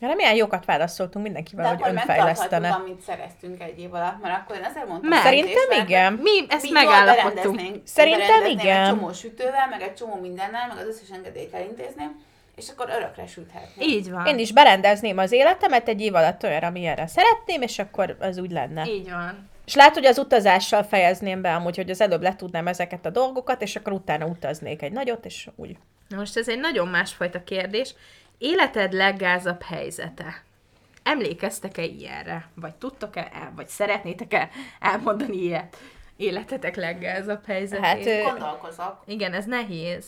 Remélem, jókat válaszoltunk mindenkivel, hogy önfejlesztene. De akkor amit szereztünk egy év alatt, mert akkor én azért mondtam. Szerintem igen. Mi ezt megállapodtunk. Szerintem igen. Egy csomó sütővel, meg egy csomó mindennel, meg az összes engedélyt elintézném. és akkor örökre süthetnék. Így van. Én is berendezném az életemet egy év alatt olyan, amilyenre szeretném, és akkor az úgy lenne. Így van. És lehet, hogy az utazással fejezném be amúgy, hogy az előbb letudnám ezeket a dolgokat, és akkor utána utaznék egy nagyot, és úgy. Na most ez egy nagyon másfajta kérdés. Életed leggázabb helyzete. Emlékeztek-e ilyenre? Vagy tudtok-e el? Vagy szeretnétek-e elmondani ilyet? Életetek leggázabb helyzetét? Hát, gondolkozok. Igen, ez nehéz.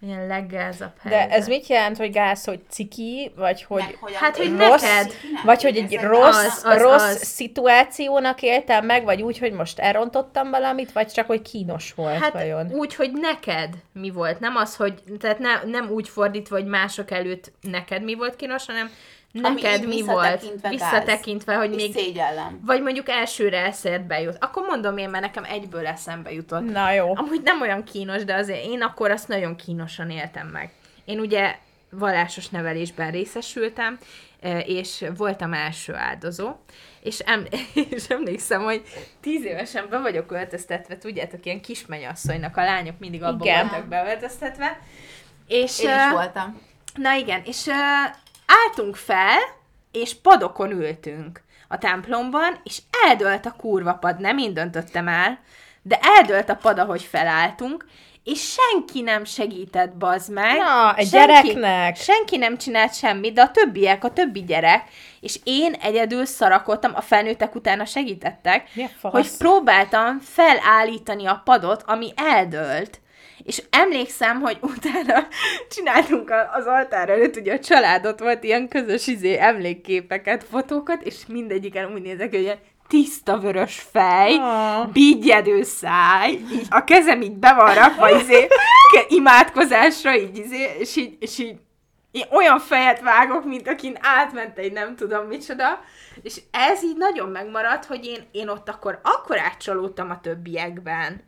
Ilyen leggázabb helyzet. De ez mit jelent, hogy gáz, hogy ciki, vagy hogy hát, hogy rossz, neked, vagy hogy egy rossz szituációnak éltem meg, vagy úgy, hogy most elrontottam valamit, vagy csak, hogy kínos volt hát vajon? Úgy, hogy neked mi volt, nem az, hogy, tehát nem úgy fordítva, hogy mások előtt neked mi volt kínos, hanem neked mi volt? Visszatekintve, hogy még szégyellem. Vagy mondjuk elsőre eszedbe jut. Akkor mondom én, mert nekem egyből eszembe jutott. Na jó. Amúgy nem olyan kínos, de azért én akkor azt nagyon kínosan éltem meg. Én ugye vallásos nevelésben részesültem, és voltam első áldozó, és emlékszem, hogy 10 évesen be vagyok öltöztetve, tudjátok, ilyen kismenyasszonynak a lányok mindig abban voltak beöltöztetve. És, én is voltam. Na igen, és... álltunk fel, és padokon ültünk a templomban, és eldölt a kurva pad, nem én döntöttem el, de eldölt a pad, ahogy felálltunk, és senki nem segített, bazd meg. Na, a gyereknek. Senki nem csinált semmit, de a többi gyerek, és én egyedül szarakoltam, a felnőttek utána segítettek, hogy próbáltam felállítani a padot, ami eldölt. És emlékszem, hogy utána csináltunk az oltár előtt, ugye a családot volt ilyen közös emlékképeket, fotókat, és mindegyiken úgy nézek, hogy ilyen tiszta vörös fej, bígyedő száj, így a kezem így be van rakva, imádkozásra, és így én olyan fejet vágok, mint akin átment egy nem tudom micsoda, és ez így nagyon megmaradt, hogy én ott akkor átcsalódtam a többiekben,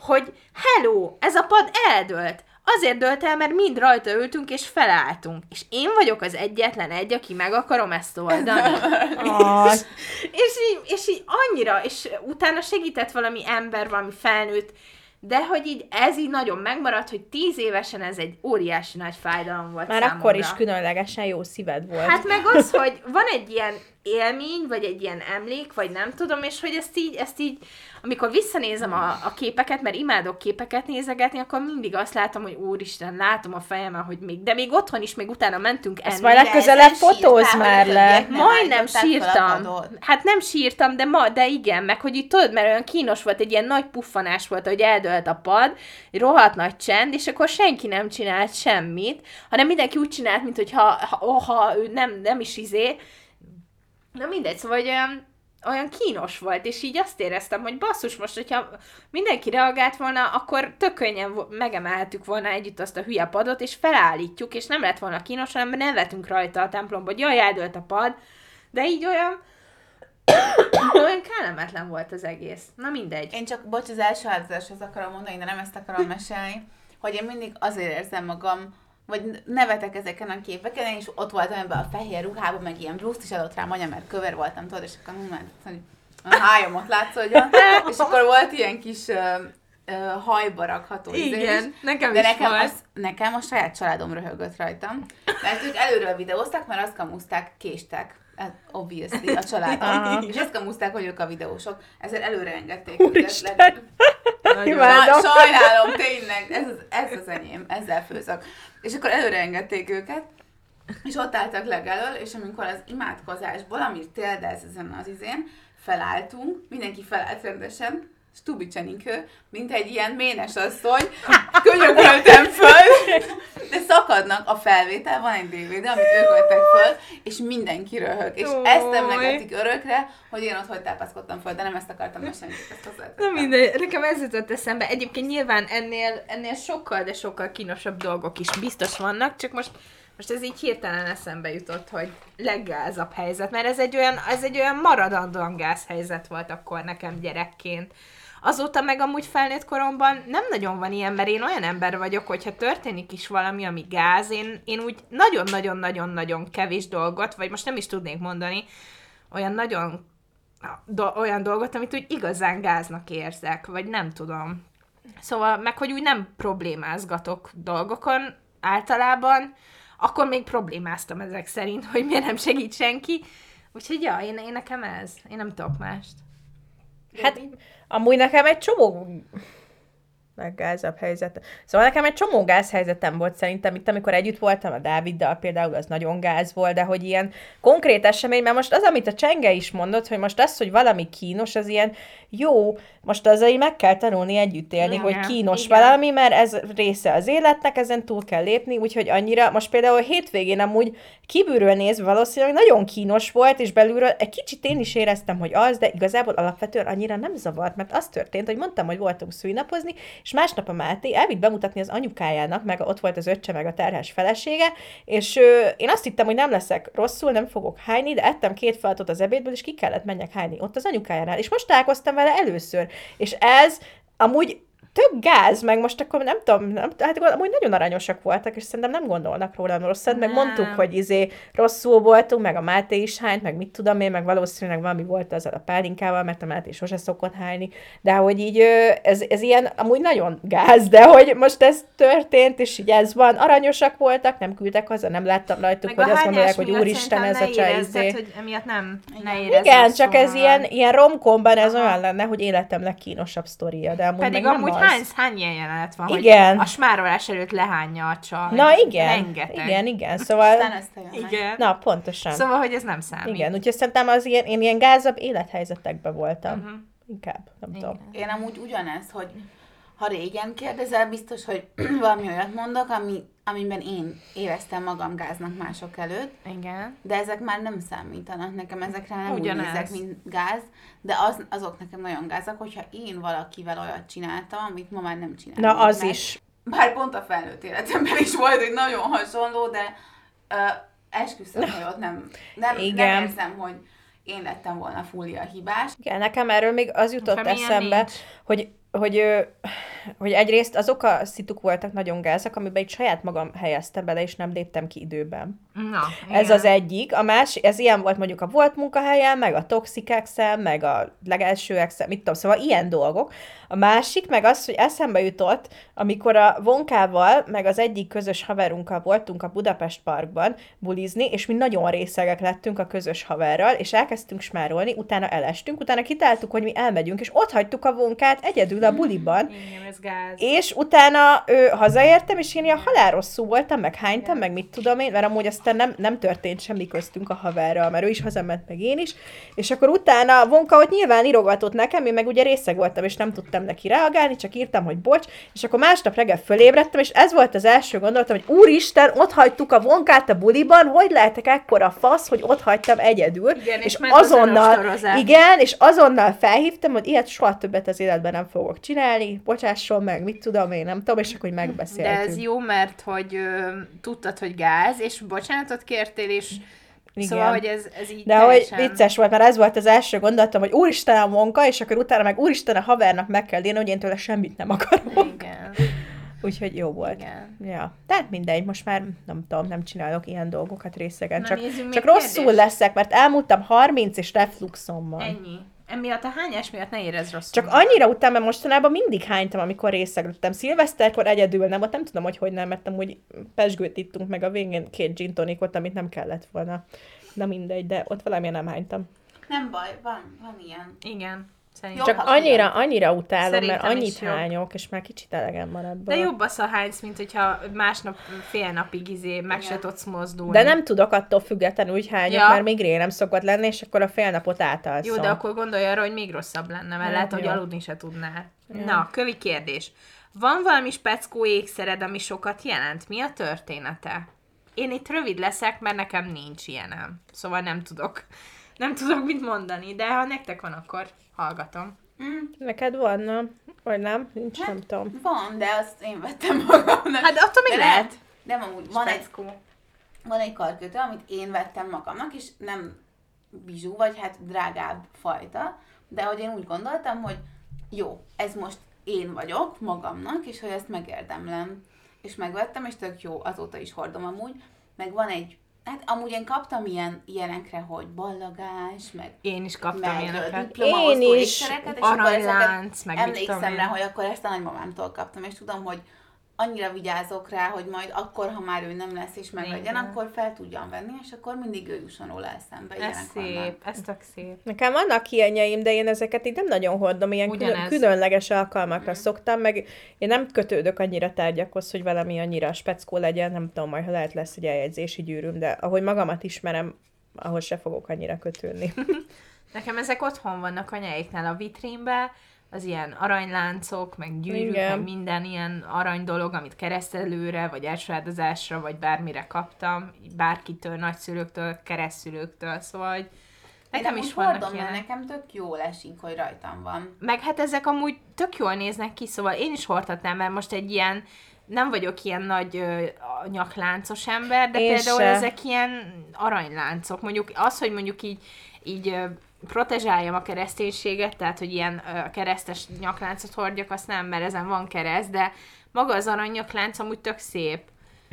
hogy hello, ez a pad eldölt. Azért dölt el, mert mind rajta ültünk és felálltunk. És én vagyok az egyetlen egy, aki meg akarom ezt oldani. és így annyira, és utána segített valami ember, valami felnőtt, de hogy így ez így nagyon megmaradt, hogy 10 évesen ez egy óriási nagy fájdalom volt már számomra. Akkor is különlegesen jó szíved volt. Hát meg az, hogy van egy ilyen élmény, vagy egy ilyen emlék, vagy nem tudom, és hogy ezt így amikor visszanézem a képeket, mert imádok képeket nézegetni, akkor mindig azt látom, hogy úristen, látom a fejemen, hogy még otthon is, még utána mentünk enni. Ezt majd legközelebb fotózz már le. Majdnem sírtam. Hát nem sírtam, de igen, meg hogy így tudod, mert olyan kínos volt, egy ilyen nagy puffanás volt, hogy eldölt a pad, rohadt nagy csend, és akkor senki nem csinált semmit, hanem mindenki úgy csinált, mint hogy ha ő nem is na mindegy, szóval olyan kínos volt, és így azt éreztem, hogy basszus, most, hogyha mindenki reagált volna, akkor tök könnyen megemelhetük volna együtt azt a hülye padot, és felállítjuk, és nem lett volna kínos, hanem nevetünk rajta a templomba, hogy jaj, eldőlt a pad, de így olyan kellemetlen volt az egész. Na mindegy. Én csak, bocs, az első áldozáshoz akarom mondani, de nem ezt akarom mesélni, hogy én mindig azért érzem magam, vagy nevetek ezeken a képeken, én is ott voltam ebben a fehér ruhában, meg ilyen blúzt is adott rám anya, mert kövér voltam, tudod, és akkor a hájam ott látszódjon. És akkor volt ilyen kis hajba rakható izé. Igen, nekem is volt. Nekem a saját családom röhögött rajtam. Mert ők előről videóztak, mert azt kamuzták, késtek. Obviously, a családom. És azt kamuzták, hogy ők a videósok. Ezért előre engedték. Úristen! Sajnálom, tényleg, ez az enyém, ezzel főzök. És akkor előre engedték őket, és ott álltak legelől, és amikor az imádkozásból, amit téldez ezen az izén, felálltunk, mindenki felállt rendesen, stubicsenikő, mint egy ilyen ménes asszony, könyököltem föl, de szakadnak a felvétel, van egy DVD, amit ők vettek föl, és mindenki röhög. És ezt emlegetik örökre, hogy én ott hogy tápászkodtam föl, de nem ezt akartam, mert senkit ezt hozzátettem. Na mindegy, nekem ez jutott eszembe. Egyébként nyilván ennél sokkal, de sokkal kínosabb dolgok is biztos vannak, csak most ez így hirtelen eszembe jutott, hogy leggázabb helyzet, mert ez egy olyan maradandóan gázhelyzet volt akkor nekem gyerekként. Azóta meg amúgy felnőtt koromban nem nagyon van ilyen, mert én olyan ember vagyok, hogyha történik is valami, ami gáz, én úgy nagyon-nagyon-nagyon-nagyon kevés dolgot, vagy most nem is tudnék mondani, olyan dolgot, amit úgy igazán gáznak érzek, vagy nem tudom. Szóval, meg hogy úgy nem problémázgatok dolgokon, általában, akkor még problémáztam ezek szerint, hogy miért nem segít senki. Úgyhogy ja, én nekem ez. Én nem tudok mást. Hát amúgy nekem egy csomó leggázabb helyzet. Szóval nekem egy csomó gázhelyzetem volt szerintem itt, amikor együtt voltam a Dáviddal, például az nagyon gáz volt, de hogy ilyen konkrét esemény, mert most az, amit a Csenge is mondott, hogy most az, hogy valami kínos, az ilyen jó, most azzal így meg kell tanulni együtt élni, hogy kínos igen. valami, mert ez része az életnek, ezen túl kell lépni, úgyhogy annyira, most például a hétvégén amúgy kívülről nézve valószínűleg nagyon kínos volt, és belülről egy kicsit én is éreztem, hogy az, de igazából alapvetően annyira nem zavart, mert az történt, hogy mondtam, hogy voltunk szünapozni, és másnap a Máté elvitt bemutatni az anyukájának, meg ott volt az öccse, meg a terhes felesége, és én azt hittem, hogy nem leszek rosszul, nem fogok hányni, de ettem 2 falatot az ebédből, és ki kellett menjek hányni ott az anyukájánál, és most találkoztam vele először, és ez amúgy tök gáz, meg most akkor nem tudom, hát amúgy nagyon aranyosak voltak, és szerintem nem gondolnak róla rosszat, meg mondtuk, hogy rosszul voltunk, meg a Máté is hányt, meg mit tudom én, meg valószínűleg valami volt azzal a pálinkával, mert a Máté sose szokott hányni, de hogy így ez ilyen amúgy nagyon gáz, de hogy most ez történt, és így ez van, aranyosak voltak, nem küldtek haza, nem láttam rajtuk, meg hogy azt mondják, hogy úristen ez a csaj. Hogy emiatt nem, ne érezz. Igen, csak ez ilyen romkomban ez olyan lenne, hogy életem legkínosabb sztoria, de amúgy nem. Hány ilyen jelenet van, igen. hogy a smárolás előtt lehányja a csaj. Na igen, rengeteg. igen, szóval... Igen. Na, pontosan. Szóval, hogy ez nem számít. Igen, úgyhogy szerintem az ilyen, én ilyen gázabb élethelyzetekben voltam. Uh-huh. Inkább, nem igen. tudom. Én amúgy ugyanez, hogy ha régen kérdezel, biztos, hogy valami olyat mondok, amiben én éreztem magam gáznak mások előtt. Igen. De ezek már nem számítanak nekem, ezekre nem ugyanez. Úgy nézek, mint gáz. De azok nekem nagyon gázak, hogyha én valakivel olyat csináltam, amit ma már nem csináltam. Na az is. Bár pont a felnőtt életemben is volt egy nagyon hasonló, de esküszöm, hogy ott nem érzem, hogy én lettem volna fullia hibás. Igen, nekem erről még az jutott eszembe, hogy egyrészt azok a szituk voltak nagyon gázak, amiben itt saját magam helyeztem bele, és nem léptem ki időben. Na, ez az egyik. A másik, ez ilyen volt mondjuk a volt munkahelyen, meg a toxic ex-el, meg a legelső ex-el, mit tudom, szóval ilyen dolgok. A másik meg az, hogy eszembe jutott, amikor a Vonkával, meg az egyik közös haverunkkal voltunk a Budapest Parkban bulizni, és mi nagyon részegek lettünk a közös haverral, és elkezdtünk smárolni, utána elestünk, utána kitáltuk, hogy mi elmegyünk, és ott hagytuk a Vonkát egyedül a buliban. Igen, ez gáz. És utána hazaértem, és én ilyen halálrosszul voltam, meg hánytam, meg mit tudom én, mert amúgy aztán nem történt semmi köztünk a haverral, mert ő is hazament, meg én is, és akkor utána Vonka ott nyilván írogatott nekem, én meg ugye részeg voltam, és nem tudtam neki reagálni, csak írtam, hogy bocs, és akkor másnap reggel fölébredtem, és ez volt az első gondolatom, hogy úristen, ott hagytuk a Vonkát a buliban, hogy lehetek ekkora fasz, hogy ott hagytam egyedül, igen, és azonnal felhívtam, hogy ilyet soha többet az életben nem fogok csinálni, bocsásson meg, mit tudom én, nem tudom, és akkor megbeszéltünk. De ez jó, mert hogy tudtad, hogy gáz, és bocsánatot kértél, és igen. Szóval, hogy ez így de teljesen... hogy vicces volt, mert ez volt az első gondolatom, hogy úristen a Vonka, és akkor utána meg úristen a havernak meg kell írni, hogy én tőle semmit nem akarok. Igen. Úgyhogy jó volt. Igen. Ja. Tehát mindegy, most már nem tudom, nem csinálok ilyen dolgokat részegen. Na, csak rosszul leszek, mert elmúltam 30 és refluxom van. Ennyi. Emiatt a hányás miatt ne érezz rosszul. Csak annyira után, mert mostanában mindig hánytam, amikor részegültem. Szilveszterkor egyedül nem, ott nem tudom, hogy nem, mert amúgy pesgőt ittunk meg a végén 2 gin tonicot, amit nem kellett volna. Na mindegy, de ott valamilyen nem hánytam. Nem baj, van ilyen. Igen. Szerintem. Csak annyira utálom, szerintem, mert annyit hányok, és már kicsit elegem van ebből. De jobb az a hánysz, mint hogyha másnap fél napig meg se tudsz mozdulni. De nem tudok attól függetlenül úgy hányok, mert migrénem szokott lenni, és akkor a fél napot átalszom. Jó, de akkor gondolj arra, hogy még rosszabb lenne, mert lehet, hogy aludni se tudnál. Jó. Na, kövi kérdés. Van valami speckó ékszered, ami sokat jelent? Mi a története? Én itt rövid leszek, mert nekem nincs ilyenem. Szóval nem tudok mit mondani, de ha nektek van, akkor hallgatom. Neked van, nem? Vagy nem? Nincs, hát, nem tudom. Van, de azt én vettem magamnak. Hát attól még lehet. Nem, amúgy van egy karkötő, amit én vettem magamnak, és nem bizsú, vagy hát drágább fajta, de hogy én úgy gondoltam, hogy jó, ez most én vagyok magamnak, és hogy ezt megérdemlem. És megvettem, és tök jó, azóta is hordom amúgy. Meg van egy, hát amúgy én kaptam ilyenekre, hogy ballagás, meg... Én is kaptam ilyeneket. Én is, aranylánc, meg mit tudom. Emlékszem rá, hogy akkor ezt a nagymamámtól kaptam, és tudom, hogy annyira vigyázok rá, hogy majd akkor, ha már ő nem lesz és meglegyen, akkor fel tudjam venni, és akkor mindig ő jusson róla eszembe. Ez szép, vannak. Ez tök szép. Nekem vannak hiányaim, de én ezeket így nem nagyon hordom, ilyen különleges alkalmakra szoktam, meg én nem kötődök annyira tárgyakhoz, hogy valami annyira speckó legyen, nem tudom, majd ha lehet lesz egy eljegyzési gyűrűm, de ahogy magamat ismerem, ahhoz se fogok annyira kötődni. Nekem ezek otthon vannak anyáiknál a vitrínben, az ilyen aranyláncok, meg gyűrűk, meg minden ilyen arany dolog, amit keresztelőre, vagy elsajáldozásra, vagy bármire kaptam, bárkitől, nagyszülőktől, keresztszülőktől, szóval nekem is vannak ilyen. Nekem tök jól esik, hogy rajtam van. Meg hát ezek amúgy tök jól néznek ki, szóval én is hordhatnám, mert most egy ilyen, nem vagyok ilyen nagy nyakláncos ember, de én például se. Ezek ilyen aranyláncok. Mondjuk az, hogy mondjuk így protezsáljam a kereszténységet, tehát, hogy ilyen keresztes nyakláncot hordjak, azt nem, mert ezen van kereszt, de maga az arany nyaklánc amúgy tök szép.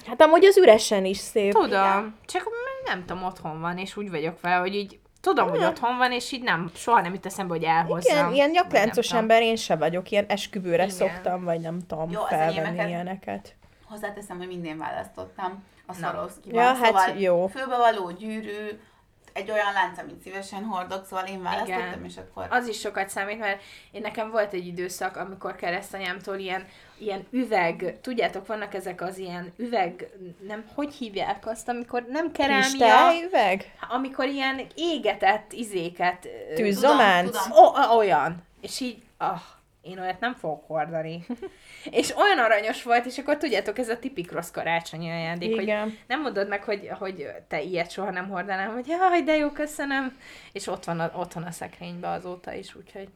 Hát amúgy az üresen is szép. Tudom, igen. Csak nem tudom, otthon van, és úgy vagyok vele, hogy így tudom, hogy otthon van, és így nem, soha nem jut eszembe, hogy elhozzam. Igen, ilyen nyakláncos ember én se vagyok, ilyen esküvőre szoktam, vagy nem tudom felvenni ilyeneket. Hozzáteszem, hogy mindén választottam a Swarovski-ban, szóval fülbevaló gyűrű, egy olyan lánc, amit szívesen hordok, szóval én választottam, és akkor... Az is sokat számít, mert nekem volt egy időszak, amikor keresztanyámtól ilyen üveg, tudjátok, vannak ezek az ilyen üveg, nem, hogy hívják azt, amikor nem kerámia... Kristályüveg? Amikor ilyen égetett izéket... Tűzzománc? Olyan. És így... Én olyat nem fogok hordani. És olyan aranyos volt, és akkor tudjátok, ez a tipik rossz karácsonyi ajándék, hogy nem mondod meg, hogy te ilyet soha nem hordanám, hogy jaj, de jó, köszönöm. És ott van a szekrénybe azóta is, úgyhogy...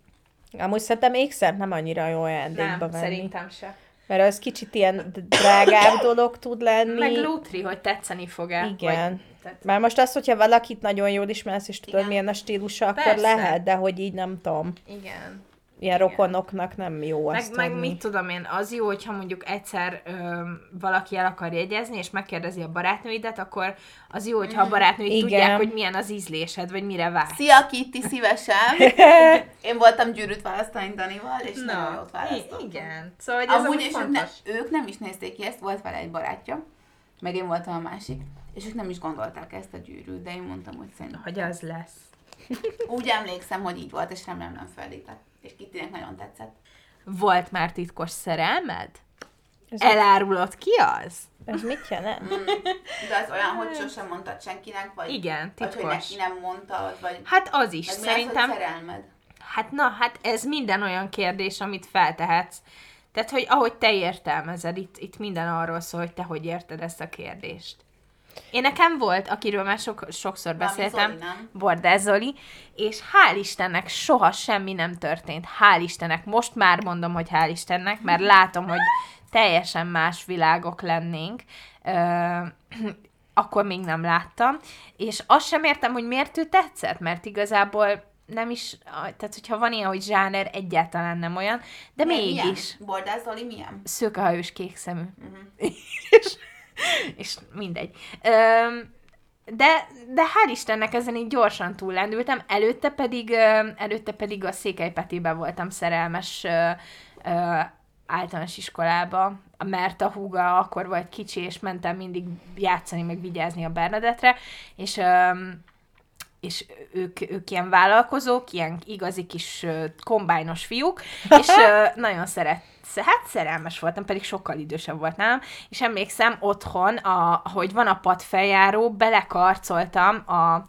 Amúgy szerintem ékszert nem annyira jó ajándékba venni. Nem, szerintem se. Mert az kicsit ilyen drágább dolog tud lenni. Meg lútri, hogy tetszeni fog-e. Igen. Már most az, hogyha valakit nagyon jól ismersz, és tudod, milyen a stílusa, akkor lehet, de hogy így nem tudom. Igen. Ilyen rokonoknak nem jó azt meg mit tudom én, az jó, hogyha mondjuk egyszer valaki el akar jegyezni, és megkérdezi a barátnőidet, akkor az jó, hogyha a barátnőid tudják, hogy milyen az ízlésed, vagy mire vágysz. Szia, Kitty, szívesen! Én voltam gyűrűt választani Danival, és nagyon jót választottam. Igen. Szóval, hogy ez amúgy és ők nem is nézték ki ezt, volt vele egy barátja, meg én voltam a másik, és ők nem is gondolták ezt a gyűrűt, de én mondtam, hogy szerintem. Hogy az lesz. Úgy emlékszem, hogy így volt, és nem felített. És Kittinek nagyon tetszett. Volt már titkos szerelmed? Elárulod ki az? Ez mit jelent? De az olyan, hogy sosem mondtad senkinek, vagy... Igen, titkos. Vagy hogy neki nem mondtad, vagy... Hát az is, szerintem... Az, szerelmed? Hát ez minden olyan kérdés, amit feltehetsz. Tehát, hogy ahogy te értelmezed, itt minden arról szól, hogy te hogy érted ezt a kérdést. Én nekem volt, akiről már sokszor beszéltem, Zoli, Borda Zoli, és hál' Istennek soha semmi nem történt. Hál' Istennek, most már mondom, hogy hál' Istennek, mert látom, hogy teljesen más világok lennénk. Akkor még nem láttam. És azt sem értem, hogy miért ő tetszett, mert igazából nem is, tehát hogyha van ilyen, hogy zsáner, egyáltalán nem olyan, de mégis. Borda Zoli milyen? Szőkehajós, kékszemű. És mindegy. De hál' Istennek ezen így gyorsan túllendültem, előtte pedig a Székelypetében voltam szerelmes általános iskolába, mert a húga akkor volt kicsi, és mentem mindig játszani, meg vigyázni a Bernadettre, és ők ilyen vállalkozók, ilyen igazi kis kombájnos fiúk, és nagyon szerelmes voltam, pedig sokkal idősebb volt nálam, és emlékszem otthon, hogy van a padfeljáró, belekarcoltam a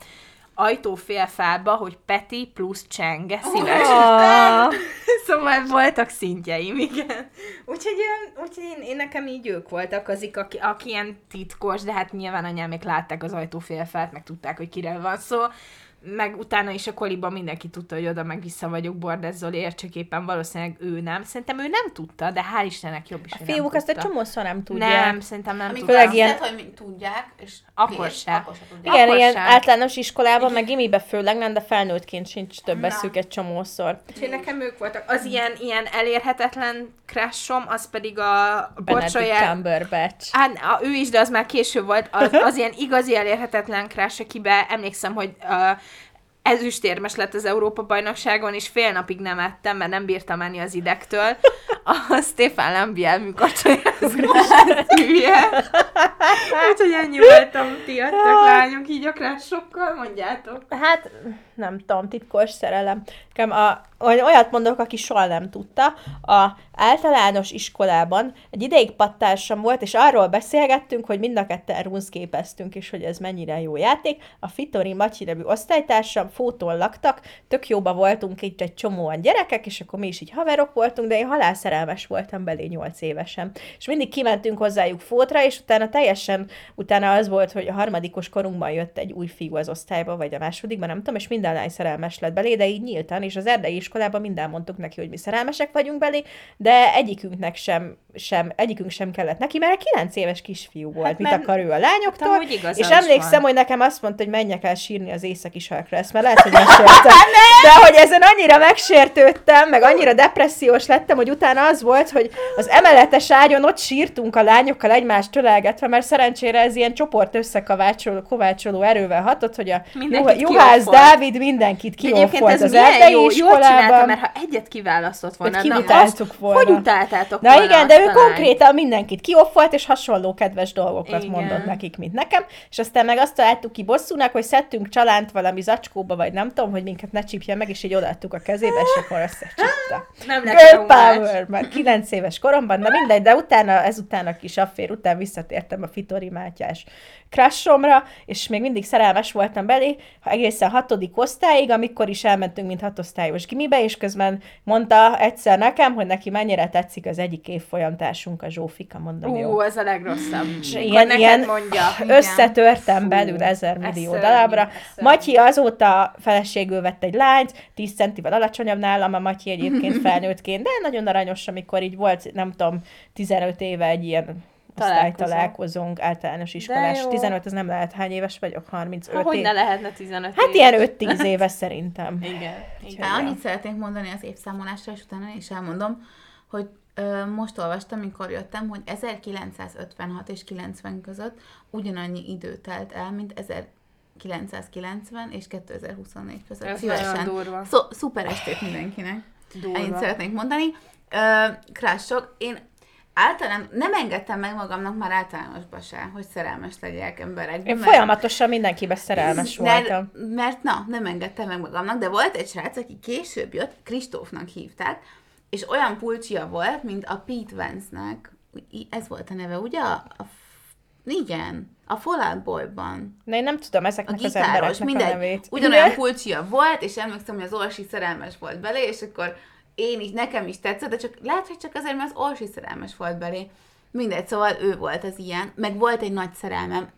ajtófélfába, hogy Peti plusz Csenge szíves. Szóval voltak szintjeim, igen. Úgyhogy én nekem így ők voltak azik, aki ilyen titkos, de hát nyilván anyám még látták az ajtófélfát, meg tudták, hogy kire van szó, meg utána is a koliban mindenki tudta, hogy oda meg vissza vagyok Borda Zoliért, csak éppen valószínűleg ő nem. Szerintem ő nem tudta, de hál' Istennek jobb is, hogy nem tudta. A fiúk azt egy csomószor nem tudják. Nem, szerintem nem tudják. Amikor ilyen... tehát, hogy tudják, és akkor sem. Igen, akkor ilyen sem. Általános iskolában, meg gimiben főleg nem, de felnőttként sincs több eszük egy csomószor. Úgyhogy nekem ők voltak. Az ilyen elérhetetlen crushom, az pedig a Benedict Cumberbatch. Hát, ő is, de az már később volt. Az ilyen igazi elérhetetlen crush, akiben emlékszem, hogy ezüstérmes lett az Európa-bajnokságon, és fél napig nem ettem, mert nem bírtam enni az idegtől. A Stéphane Lambiel műkacsolyázó stűje. Úgyhogy ennyi voltam, ti adtak lányok, így akrásokkal, mondjátok. Hát, nem tudom, titkos szerelem. Olyat mondok, aki soha nem tudta. A általános iskolában egy ideig pattársam volt, és arról beszélgettünk, hogy mind a ketten runszképeztünk, és hogy ez mennyire jó játék. A Fitori Matyi nevű osztálytársam, Fóton laktak, tök jóba voltunk itt egy csomóan gyerekek, és akkor mi is így haverok voltunk, de én halálszerelmes voltam belé 8 évesen. És mindig kimentünk hozzájuk Fótra, és utána az volt, hogy a harmadikos korunkban jött egy új fiú az osztályba, vagy a másodikban, nem tudom, és minden lány szerelmes lett belé, de így nyíltan, és az erdei iskolában minden mondtuk neki, hogy mi szerelmesek vagyunk belé, de egyikünknek egyikünk sem kellett neki, mert 9 éves kisfiú volt, hát mit akar ő a lányoktól, és emlékszem, hogy nekem azt mondta, hogy menjek el sírni az északi sarkra, ezt már lehet, hogy megsértem. De hogy ezen annyira megsértődtem, meg annyira depressziós lettem, hogy utána az volt, hogy az emeletes ágyon ott sírtunk a lányokkal egymást ölelgetve, mert szerencsére ez ilyen csoport összekovácsoló erővel hatott, hogy a Juhász Dávid mindenkit kiófolt az erdei iskolában. Mert ha egyet kiválasztott volna, hogy utáltátok volna. Na igen, de ő konkrétan mindenkit kiófolt, és hasonló kedves dolgokat mondott nekik, mint nekem. És aztán meg azt találtuk ki bosszúnak, hogy szedtünk csalánt valami zacskóba, vagy nem tudom, hogy minket ne csípje meg, és így odaadtuk a kezébe, és akkor összecsípta. Nem girl power, már 9 éves koromban, de mindegy, de utána, ezután a kis affér után visszatértem a Fióri Mátyás crushomra, és még mindig szerelmes voltam belé, egészen 6. osztályig, amikor is elmentünk, mint 6. osztályos gimibe, és közben mondta egyszer nekem, hogy neki mennyire tetszik az egyik évfolyamtársunk, a Zsófika, mondom, jó. Ú, ez a legrosszabb. Ilyen mondja. Összetörtem belül 1000 millió darabra. Matyi azóta feleségül vett egy lányt, 10 centivel alacsonyabb nálam, a Matyi egyébként felnőttként, de nagyon aranyos, amikor így volt, nem tudom, 15 éve egy ilyen találkozunk, általános iskolás. 15, ez nem lehet, hány éves vagyok? 35 év. Hogyne lehetne 15 év? Hát ilyen 5-10 éve szerintem. Igen. Annyit szeretnék mondani az évszámolásra, és utána is elmondom, hogy most olvastam, amikor jöttem, hogy 1956 és 90 között ugyanannyi idő telt el, mint 1990 és 2024 között. Ez nagyon durva. Szuper estét mindenkinek. Durva. Ennyit szeretnék mondani. Crushok, én általán nem engedtem meg magamnak már általánosba se, hogy szerelmes legyek emberekben. Én folyamatosan mindenkiben szerelmes voltam. Nem engedtem meg magamnak, de volt egy srác, aki később jött, Kristófnak hívták, és olyan pulcsia volt, mint a Pete Vance-nek. Ez volt a neve, ugye? Igen, a Fallout Boy-ban. Na, én nem tudom ezeknek az embereknek a nevét. Ugyanolyan pulcsia volt, és emlékszem, hogy az Orsi szerelmes volt belé, és akkor nekem is tetszett, de lehet, hogy csak azért, mert az Orsi szerelmes volt belé. Mindegy, szóval ő volt az ilyen. Meg volt egy nagy szerelmem,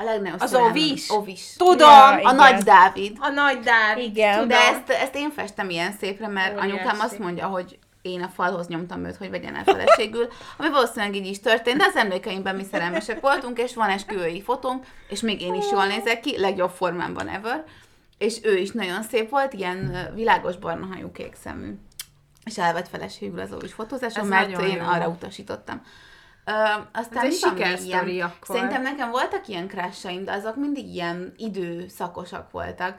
a legnagyobb szerelmem. Az Ovis. Tudom! Ja, a nagy Dávid. Igen. De ezt én festem ilyen szépre, mert anyukám azt mondja, hogy én a falhoz nyomtam őt, hogy vegyen el feleségül, ami valószínűleg így is történt, de az emlékeimben mi szerelmesek voltunk, és van esküvői fotónk, és még én is jól nézek ki, legjobb formámban ever. És ő is nagyon szép volt, ilyen világos barna hajú, kék szemű. És elvett feleségül az Ovis fotózáson, mert én arra utasítottam. Aztán ez egy sikersztori akkor. Szerintem nekem voltak ilyen crushaim, de azok mindig ilyen időszakosak voltak.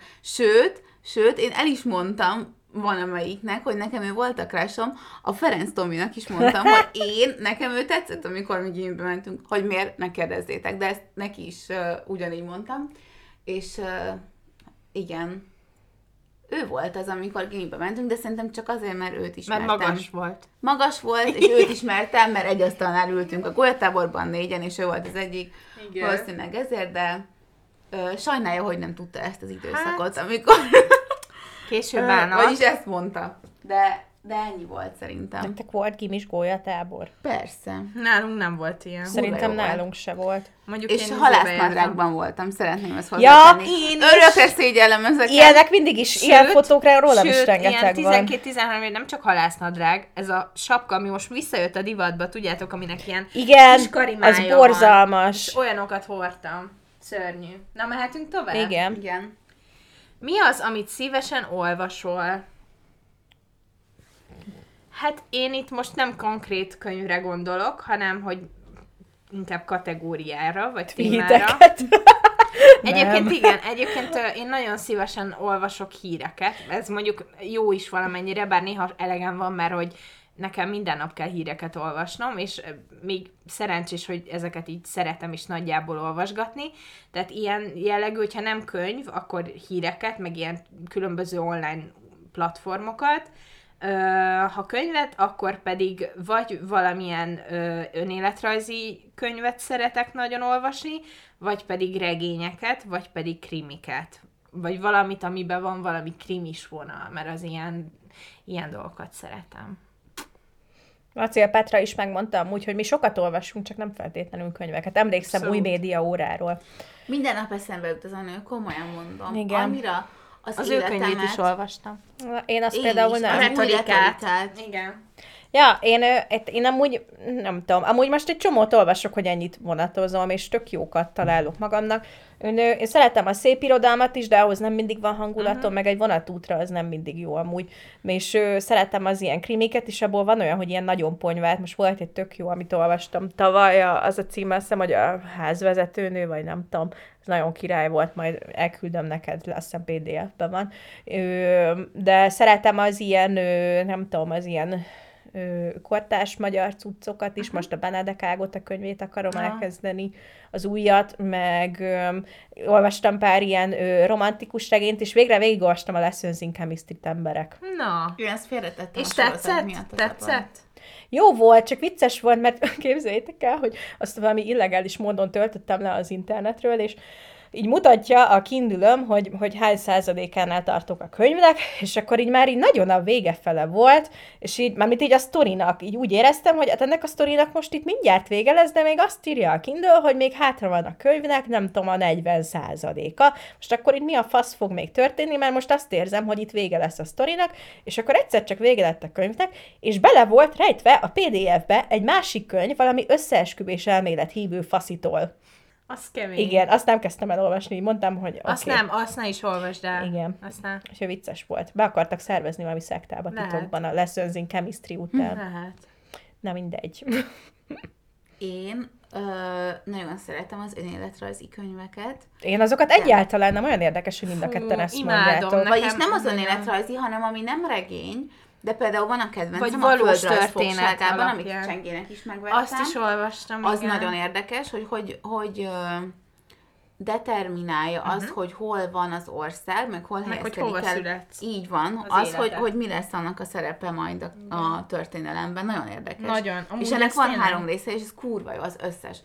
Sőt, én el is mondtam valamelyiknek, hogy nekem ő volt a crushom, a Ferenc Tominak is mondtam, hogy nekem ő tetszett, amikor mi gymbe mentünk, hogy miért, ne kérdezzétek, de ezt neki is ugyanígy mondtam. És... igen. Ő volt az, amikor gimibe mentünk, de szerintem csak azért, mert őt ismertem. Mert magas volt. És őt ismertem, mert egy asztalnál ültünk a golyatáborban 4-en, és ő volt az egyik. Igen. Valószínűleg ezért, de sajnálja, hogy nem tudta ezt az időszakot, amikor... Később bánat. Vagyis ezt mondta. De ennyi volt szerintem. Nektek volt gimis golyatábor? Persze. Nálunk nem volt ilyen. Szerintem nálunk se volt. Mondjuk és halászmadrágban voltam, szeretném ezt hozzátenni. Ja, én örökre szégyellem ezeket. Ilyenek mindig is, ilyen fotókra rólam is rengeteg van. 12-13, nem csak halászmadrág, ez a sapka, ami most visszajött a divatba, tudjátok, aminek ilyen kis karimája van. Igen, az borzalmas. Van. Olyanokat hordtam. Szörnyű. Na, mehetünk tovább? Igen. Mi az, amit szívesen olvasol? Hát én itt most nem konkrét könyvre gondolok, hanem hogy inkább kategóriára, vagy témára. Egyébként igen, egyébként én nagyon szívesen olvasok híreket, ez mondjuk jó is valamennyire, bár néha elegem van, mert hogy nekem minden nap kell híreket olvasnom, és még szerencsés, hogy ezeket így szeretem is nagyjából olvasgatni. Tehát ilyen jellegű, hogyha nem könyv, akkor híreket, meg ilyen különböző online platformokat. Ha könyvet, akkor pedig vagy valamilyen önéletrajzi könyvet szeretek nagyon olvasni, vagy pedig regényeket, vagy pedig krimiket. Vagy valamit, amiben van valami krimis vonal, mert az ilyen dolgokat szeretem. Laci, a Petra is megmondta amúgy, hogy mi sokat olvasunk, csak nem feltétlenül könyveket. Emlékszem szóval. Új média óráról. Minden nap eszembe jut az a nő, komolyan mondom. Igen. Amira az ő könyvét is olvastam. Én azt én például is, nem. A retorikát. Igen. Ja, én amúgy, nem tudom, amúgy most egy csomót olvasok, hogy ennyit vonatozom, és tök jókat találok magamnak. Én szeretem a szép irodalmat is, de ahhoz nem mindig van hangulatom, meg egy vonatútra az nem mindig jó amúgy. És szeretem az ilyen krimiket, és abból van olyan, hogy ilyen nagyon ponyvát. Most volt egy tök jó, amit olvastam tavaly, az a címe, azt hiszem, hogy a házvezetőnő, vagy nem tudom, ez nagyon király volt, majd elküldöm neked, azt hiszem PDF-ben van. De szeretem az ilyen, nem tudom, az ilyen kortárs magyar cuccokat is, most a Benedek Ágota könyvét akarom elkezdeni, az újat, meg olvastam pár ilyen romantikus regényt, és végre végigolvastam a Lessons in Chemistry-t emberek. Na, én ezt félretettem. És tetszett? Jó volt, csak vicces volt, mert képzeljétek el, hogy azt valami illegális módon töltöttem le az internetről, és így mutatja a Kindle-öm, hogy hány százalékánál tartok a könyvnek, és akkor így már így nagyon a vége fele volt, és így, mármint így a sztorinak, így úgy éreztem, hogy hát ennek a sztorinak most itt mindjárt vége lesz, de még azt írja a Kindle, hogy még hátra van a könyvnek, nem tudom, a 40%-a. Most akkor itt mi a fasz fog még történni, mert most azt érzem, hogy itt vége lesz a sztorinak, és akkor egyszer csak vége lett a könyvnek, és bele volt rejtve a PDF-be egy másik könyv, valami összeesküvés elmélet hívő faszitól. Az kemény. Igen, azt nem kezdtem el olvasni, mondtam, hogy azt nem is olvasd el. Igen. Aztán. És vicces volt. Be akartak szervezni valami szektába titokban a Lessons in Chemistry után. Lehet. Na mindegy. Én nagyon szeretem az önéletrajzi könyveket. Én azokat egyáltalán nem olyan érdekes, hogy mind a ketten ezt mondjátok. Vagyis nem az önéletrajzi, hanem ami nem regény, de például van a kedvencem a Földrajz fogságában, amit Csengének is megvettem. Azt is olvastam, az igen. Nagyon érdekes, hogy determinálja azt, hogy hol van az ország, meg hol helyezkedik el. Születsz. Így van. Az, hogy mi lesz annak a szerepe majd a történelemben. Nagyon érdekes. Nagyon. És ennek van 3 része, és ez kurva jó, az összes.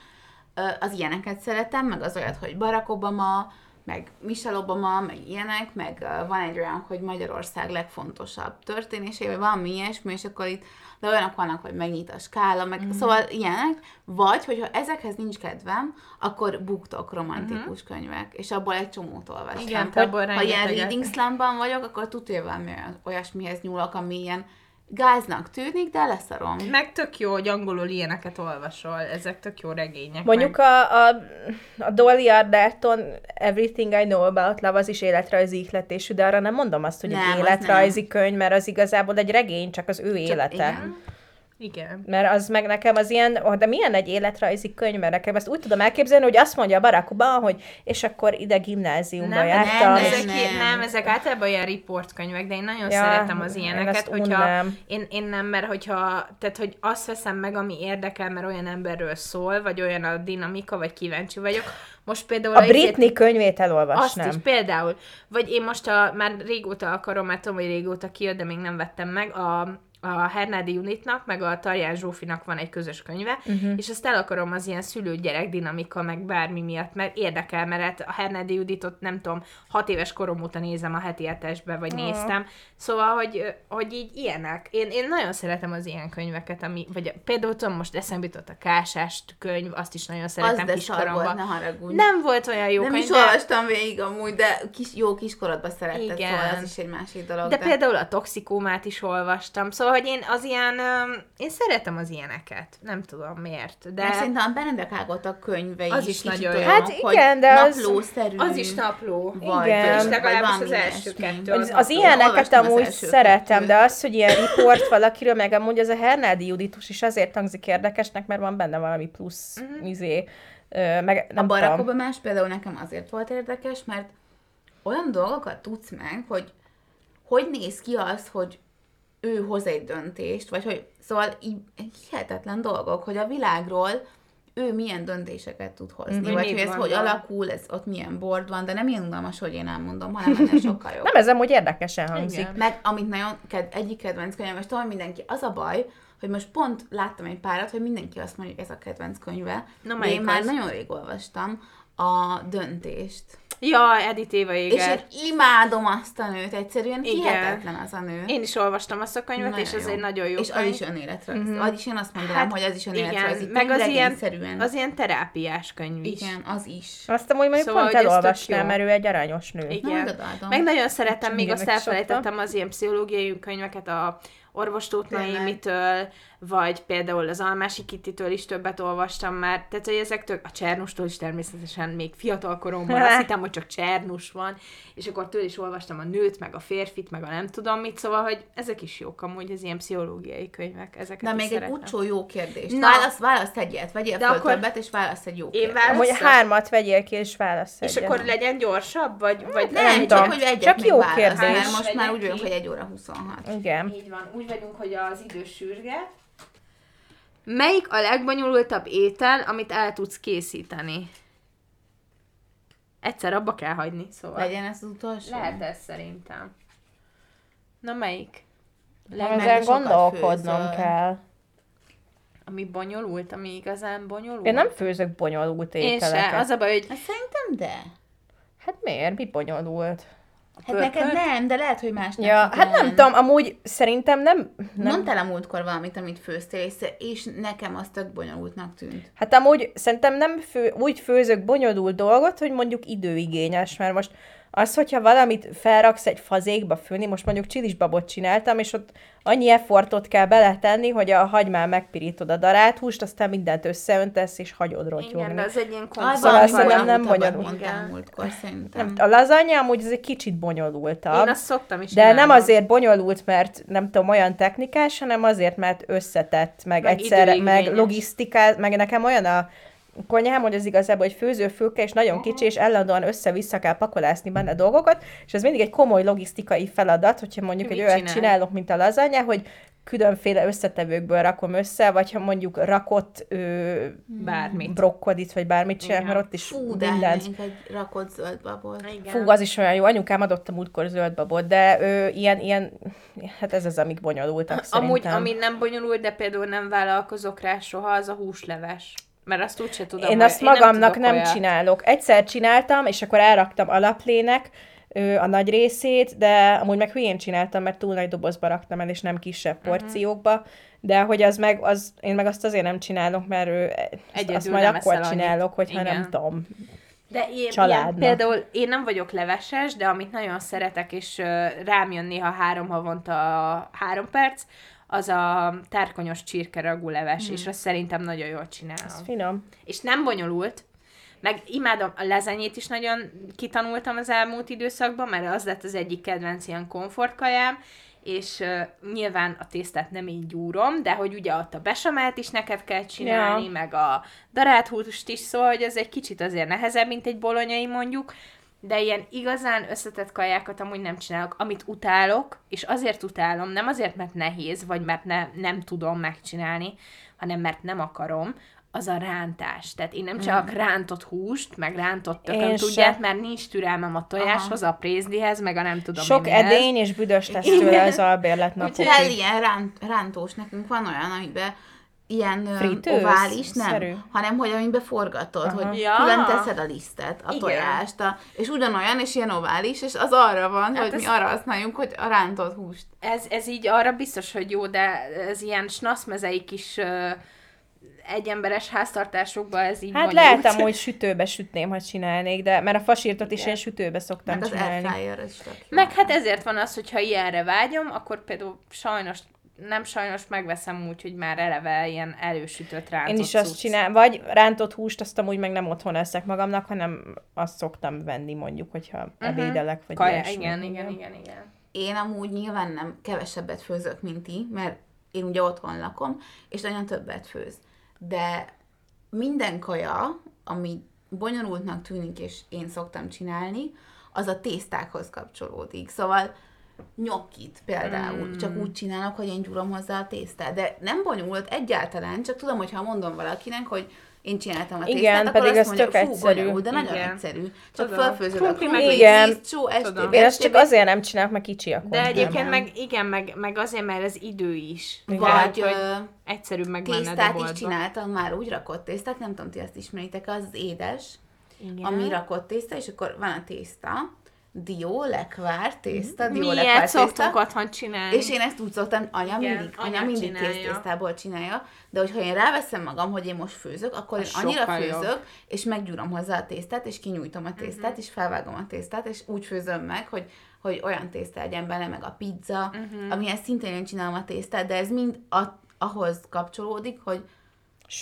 Az ilyeneket szeretem, meg az olyat, hogy Barack Obama, meg Michelle Obama, meg ilyenek, meg van egy olyan, hogy Magyarország legfontosabb történésében, valami ilyesmi, és akkor itt, de olyanok vannak, hogy megnyit a skála, meg szóval ilyenek, vagy hogyha ezekhez nincs kedvem, akkor buktok romantikus könyvek, és abból egy csomót olvastam. Igen, ha ilyen reading slumban vagyok, akkor tudja, hogy valami olyasmihez nyúlok, ami ilyen gáznak tűnik, de leszarom. Meg tök jó, hogy angolul ilyeneket olvasol, ezek tök jó regények. Mondjuk a Dolly Arderton Everything I Know About Love az is életrajzi ihletésű, de arra nem mondom azt, hogy nem, egy életrajzi könyv, mert az igazából egy regény, csak az ő élete. Igen. Mert az meg nekem az ilyen, de milyen egy életrajzi könyv, mert nekem ezt úgy tudom elképzelni, hogy azt mondja a Barack Obama, hogy és akkor ide gimnáziumba jártam. Nem, ezek általában ilyen riportkönyvek, de én nagyon szeretem az ilyeneket, hogyha én nem, mert hogyha, tehát hogy azt veszem meg, ami érdekel, mert olyan emberről szól, vagy olyan a dinamika, vagy kíváncsi vagyok. Most például a Britney könyvét elolvasnám. Azt is, például. Vagy én most már régóta akarom, mert tudom, hogy régóta kijött, de még nem vettem meg, a Hernádi Juditnak, meg a Tarján Zsófinak van egy közös könyve, és azt el akarom az ilyen szülő-gyerek dinamika, meg bármi miatt, mert érdekel, mert a Hernádi Juditot nem tudom, 6 éves korom óta nézem a heti hetesbe, vagy néztem. Szóval, hogy így ilyenek. Én nagyon szeretem az ilyen könyveket, vagy például tudom, most eszembe jutott a Kásás könyv, azt is nagyon szeretem kiskoromban. Az de szar volt, nem volt olyan jó könyv. Nem is olvastam végig amúgy, de jó kiskorodban szerettem, szóval az is egy másik dolog. De például a Toxikómát is olvastam, szóval hogy én az ilyen, én szeretem az ilyeneket. Nem tudom miért, de... Mert szerintem a Benedek Ágota könyvei az is nagyon jó. Hát igen, de az... Naplószerű. Az is napló. Vagy, igen. És legalábbis az első kettő. Az ilyeneket amúgy szeretem, de az, hogy ilyen riport valakiről, meg amúgy az a Hernádi Juditus is azért hangzik érdekesnek, mert van benne valami plusz Meg nem a barackobamás például nekem azért volt érdekes, mert olyan dolgokat tudsz meg, hogy néz ki az, hogy ő hoz egy döntést, vagy hogy, szóval így hihetetlen dolgok, hogy a világról ő milyen döntéseket tud hozni, vagy hogy ez hogy alakul, ez ott milyen bord van, de nem ilyen unalmas, hogy én elmondom, hanem ennél sokkal jobb. Nem, ez amúgy érdekesen hangzik. Igen. Meg amit nagyon egyik kedvenc könyvem, és tudom, mindenki, az a baj, hogy most pont láttam egy párat, hogy mindenki azt mondja, hogy ez a kedvenc könyve. Na, én már nagyon rég olvastam a Döntést. Ja, Edith Éva Éger. És én imádom azt a nőt, egyszerűen hihetetlen az a nő. Én is olvastam azt a könyvet, nagyon és ez egy nagyon jó és könyv. És az is önéletrajz. Az is, én azt mondanám, hogy az is önéletrajz. Igen, meg az ilyen terápiás könyv is. Igen, az is. Azt amúgy mondjuk szóval, pont elolvasnám, mert ő egy aranyos nő. Igen. Na, meg nagyon szeretem, még azt elfelejtettem az ilyen pszichológiai könyveket, a Orvostóth Noémitől, vagy például az Almási Kittitől is többet olvastam már, tehát hogy ezek a Csernustól is természetesen még fiatal koromban, azt hittem, hogy csak Csernus van, és akkor tőle is olvastam a nőt, meg a férfit, meg a nem tudom mit, szóval, hogy ezek is jók amúgy, az ilyen pszichológiai könyvek, ezeket de is szeretem. De még egy utcsó jó kérdés. Válasz egyet, vegyél föl többet, és válasz egy jó kérdést. Amúgy hármat vegyél ki, és válasz egyet. És akkor legyen gyorsabb, vagy nem, csak hogy egyet válasz, mert most már úgy vagyunk, hogy 1:26. Igen. Így van. Úgy vagyunk, hogy az idő sürget. Melyik a legbonyolultabb étel, amit el tudsz készíteni? Egyszer abba kell hagyni, szóval. Legyen ez az utolsó? Lehet ez szerintem. Na melyik? Ezen gondolkodnom kell. Ami bonyolult, ami igazán bonyolult? Én nem főzök bonyolult ételeket. Én se, az a baj, hogy... Hát szerintem de. Hát miért? Mi bonyolult? Hát neked nem, de lehet, hogy másnak. Ja, hát nem tudom, amúgy szerintem nem. Mondtál a múltkor valamit, amit főztél, és nekem az tök bonyolultnak tűnt. Hát amúgy szerintem nem úgy főzök bonyolult dolgot, hogy mondjuk időigényes, mert most az, hogyha valamit felraksz egy fazékba főni, most mondjuk csilisbabot csináltam, és ott annyi effortot kell beletenni, hogy a hagymán megpirítod a daráthúst, aztán mindent összeöntesz, és hagyod rotyogni. Igen, de az egy ilyen konszolás, szóval nem bonyolult. Nem, a lazanya amúgy ez egy kicsit bonyolultabb. Én azt szoktam is. De nem azért bonyolult, mert nem tudom, olyan technikás, hanem azért, mert összetett, meg egyszerre, meg logisztikát, meg nekem olyan a konyhám, hogy az igazából egy főzőfülke, és nagyon kicsi, és ellandóan össze-vissza kell pakolászni benne dolgokat, és ez mindig egy komoly logisztikai feladat, hogyha mondjuk mit egy olyat csinálok, mint a lazanya, hogy különféle összetevőkből rakom össze, vagy ha mondjuk rakott brokkodit, vagy bármit csinálok, mert ott is mindent. Fú, egy rakott zöldbabot. Fú, az is olyan jó. Anyukám adott a múltkor zöldbabot, de ilyen, hát ez az, amik bonyolultak szerintem. Amúgy, ami nem bonyolult, de például nem vállalkozok rá soha, az a húsleves. Mert azt úgyse tudom. Én azt magamnak nem csinálok. Egyszer csináltam, és akkor elraktam alaplének a nagy részét, de amúgy meg hülyén csináltam, mert túl nagy dobozba raktam el, és nem kisebb porciókba. De hogy én meg azt azért nem csinálok, mert azt majd akkor csinálok, hogyha nem tudom. De én például én nem vagyok leveses, de amit nagyon szeretek, és rám jön néha 3 havonta 3 perc, az a tárkonyos csirkeragú leves, és azt szerintem nagyon jól csinálom. Ez finom. És nem bonyolult, meg imádom, a lezenyét is nagyon kitanultam az elmúlt időszakban, mert az lett az egyik kedvenc ilyen komfortkajám, és nyilván a tésztát nem így gyúrom, de hogy ugye ott a besamelt is neked kell csinálni, meg a daráthúst is, szóval, hogy ez egy kicsit azért nehezebb, mint egy bolonyai mondjuk, de ilyen igazán összetett kajákat amúgy nem csinálok, amit utálok, és azért utálom, nem azért, mert nehéz, vagy mert nem tudom megcsinálni, hanem mert nem akarom, az a rántás. Tehát én nem csak rántott húst, meg rántott tököm, tudját, mert nincs türelmem a tojáshoz, a prézlihez, meg a nem tudom sok mihez. Edény és büdös lesz tőle az albérlet napokig. Úgyhogy ilyen rántós nekünk van olyan, amiben ilyen ovális, nem, szerű, hanem hogy amiben forgatod, hogy külön teszed a lisztet, a tojást, és ugyanolyan, és ilyen ovális, és az arra van, hát hogy mi arra használjunk, hogy a rántott húst. Ez így arra biztos, hogy jó, de ez ilyen snaszmezei kis egyemberes háztartásokban ez így hát bonyolult. Hát lehet amúgy sütőbe sütném, ha csinálnék, de mert a fasírtot is én sütőbe szoktam meg csinálni. Meg hát ezért van az, hogyha ilyenre vágyom, akkor például sajnos megveszem úgy, hogy már eleve ilyen elősütött rántott. Én is azt csinálom, vagy rántott húst, azt amúgy meg nem otthon eszek magamnak, hanem azt szoktam venni mondjuk, hogyha ebédelek, vagy ilyesmi. Igen. Én amúgy nyilván nem kevesebbet főzök, mint ti, mert én ugye otthon lakom, és nagyon többet főz. De minden kaja, ami bonyolultnak tűnik, és én szoktam csinálni, az a tésztákhoz kapcsolódik. Szóval nyokit például csak úgy csinálok, hogy én gyúrom hozzá a tésztát. De nem bonyolult egyáltalán, csak tudom, hogyha mondom valakinek, hogy én csináltam a tésztát, igen, akkor pedig azt mondja, tök egyszerű. Bonyolul, de nagyon egyszerű. Csak felfőzöd a krumplit, én azt csak azért nem csinálok, mert kicsi a krumpli. De egyébként meg azért, mert az idő is. Vagy egyszerűbb megmenned a boltba. Tésztát is csináltam már, úgy rakott tésztát, nem tudom, ti azt ismeritek, az édes, ami rakott tészta, és akkor van a tészta, diólekvár tészta. Miért szoktunk otthon csinálni? És én ezt úgy szoktam, anya mindig tésztából csinálja, de hogyha én ráveszem magam, hogy én most főzök, akkor én annyira főzök, jobb. És meggyúrom hozzá a tésztát, és kinyújtom a tésztát, és felvágom a tésztát, és úgy főzöm meg, hogy olyan tészta legyen benne, meg a pizza, amihez szintén én csinálom a tésztát, de ez mind ahhoz kapcsolódik, hogy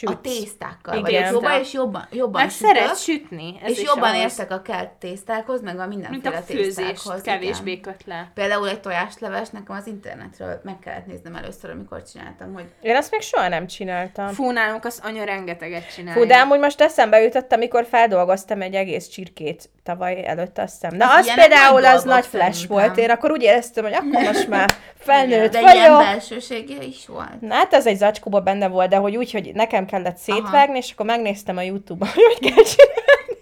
a tésztákkal vagyok jobban, és jobban sütök. Meg szeretsz sütni. És jobban értek a kelt tésztákhoz, meg a mindenféle tésztákhoz. Mint a főzést kevésbé köt le. Például egy tojásleves nekem az internetről meg kellett néznem először, amikor csináltam, hogy... Én azt még soha nem csináltam. Fú, nálunk az anya rengeteget csinálja. Fú, de amúgy most eszembe jutott, amikor feldolgoztam egy egész csirkét tavaly előtt, azt hiszem. Na, az például az nagy flash volt. Én akkor úgy éreztem, hogy akkor most már felnőtt vagyok. De ilyen belsősége is volt. Na, hát ez egy zacskóba benne volt, de hogy úgy, hogy nekem kellett szétvágni, aha. És akkor megnéztem a YouTube-on, hogy kell csinálni,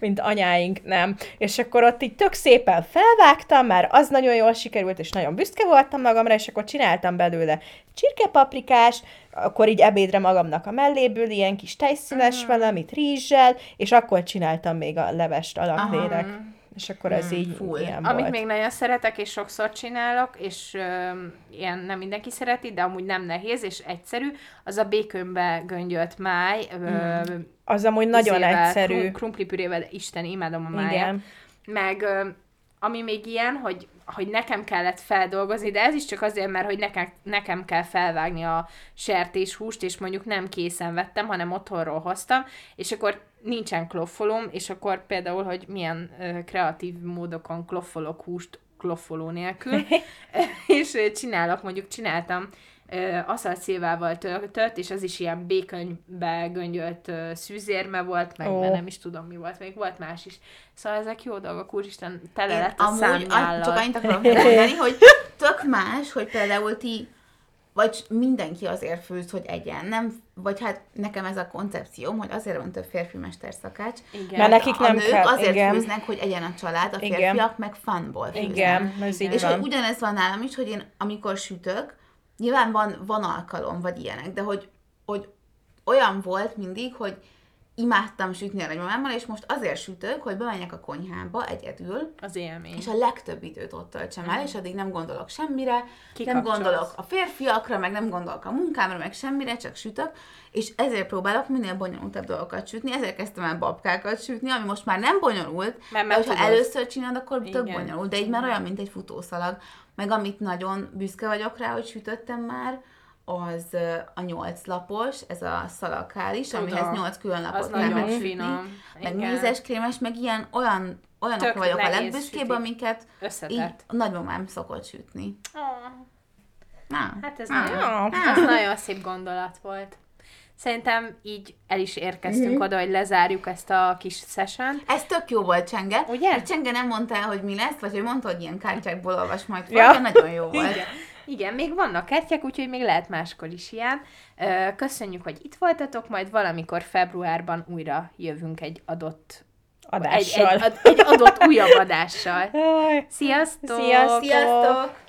mint anyáink, nem. És akkor ott így tök szépen felvágtam, már az nagyon jól sikerült, és nagyon büszke voltam magamra, és akkor csináltam belőle csirkepaprikás, akkor így ebédre magamnak a melléből ilyen kis tejszínes valamit rizssel, és akkor csináltam még a levest alaknérek. És akkor ez így ilyen volt. Amit még nagyon szeretek, és sokszor csinálok, és ilyen nem mindenki szereti, de amúgy nem nehéz, és egyszerű, az a békönbe göngyölt máj. Az amúgy nagyon egyszerű. Krumplipürével, Isten, imádom a máját. Meg ami még ilyen, hogy nekem kellett feldolgozni, de ez is csak azért, mert hogy nekem kell felvágni a sertéshúst, és mondjuk nem készen vettem, hanem otthonról hoztam, és akkor nincsen kloffolom, és akkor például, hogy milyen kreatív módokon kloffolok húst kloffoló nélkül, és csináltam aszalszilvával töltött, és az is ilyen békönbe göngyölt szűzérme volt, meg nem is tudom mi volt, még volt más is. Szóval ezek jó dolgok, úristen, tele én lett a számnyállal. Csak annyit akarom mondani, hogy tök más, hogy például ti vagy mindenki azért főz, hogy egyen, nem? Vagy hát nekem ez a koncepcióm, hogy azért van több férfi mesterszakács, mert nekik nem nők kell. Azért főznek, hogy egyen a család, a férfiak meg fanból főznek. Igen. És hogy ugyanez van nálam is, hogy én amikor sütök, nyilván van alkalom, vagy ilyenek, de hogy olyan volt mindig, hogy imádtam sütni a nagymamámmal, és most azért sütök, hogy bemenjek a konyhába egyedül, az élmény. És a legtöbb időt ott töltsem el, és addig nem gondolok semmire, nem gondolok a férfiakra, meg nem gondolok a munkámra, meg semmire, csak sütök, és ezért próbálok minél bonyolultabb dolgokat sütni, ezért kezdtem el babkákat sütni, ami most már nem bonyolult, mert ha először csinálod, akkor tök bonyolult, de így már olyan, mint egy futószalag. Meg amit nagyon büszke vagyok rá, hogy sütöttem már, az a 8 lapos, ez a szalaghális, amihez 8 külön lapot kell megsütni, meg mézeskrémes, meg ilyen olyanok vagyok a legbüszkébb, amiket így nagymamám szokott sütni. Hát ez nagyon szép gondolat volt. Szerintem így el is érkeztünk oda, hogy lezárjuk ezt a kis sessiont. Ez tök jó volt, Csenge. Ugye? Csenge nem mondta, hogy mi lesz, vagy hogy mondta, hogy ilyen kártyákból olvas majd fel, de nagyon jó volt. Igen, még vannak kártyák, úgyhogy még lehet máskor is ilyen. Köszönjük, hogy itt voltatok, majd valamikor februárban újra jövünk egy adott adással. Egy adott újabb adással. Sziasztok!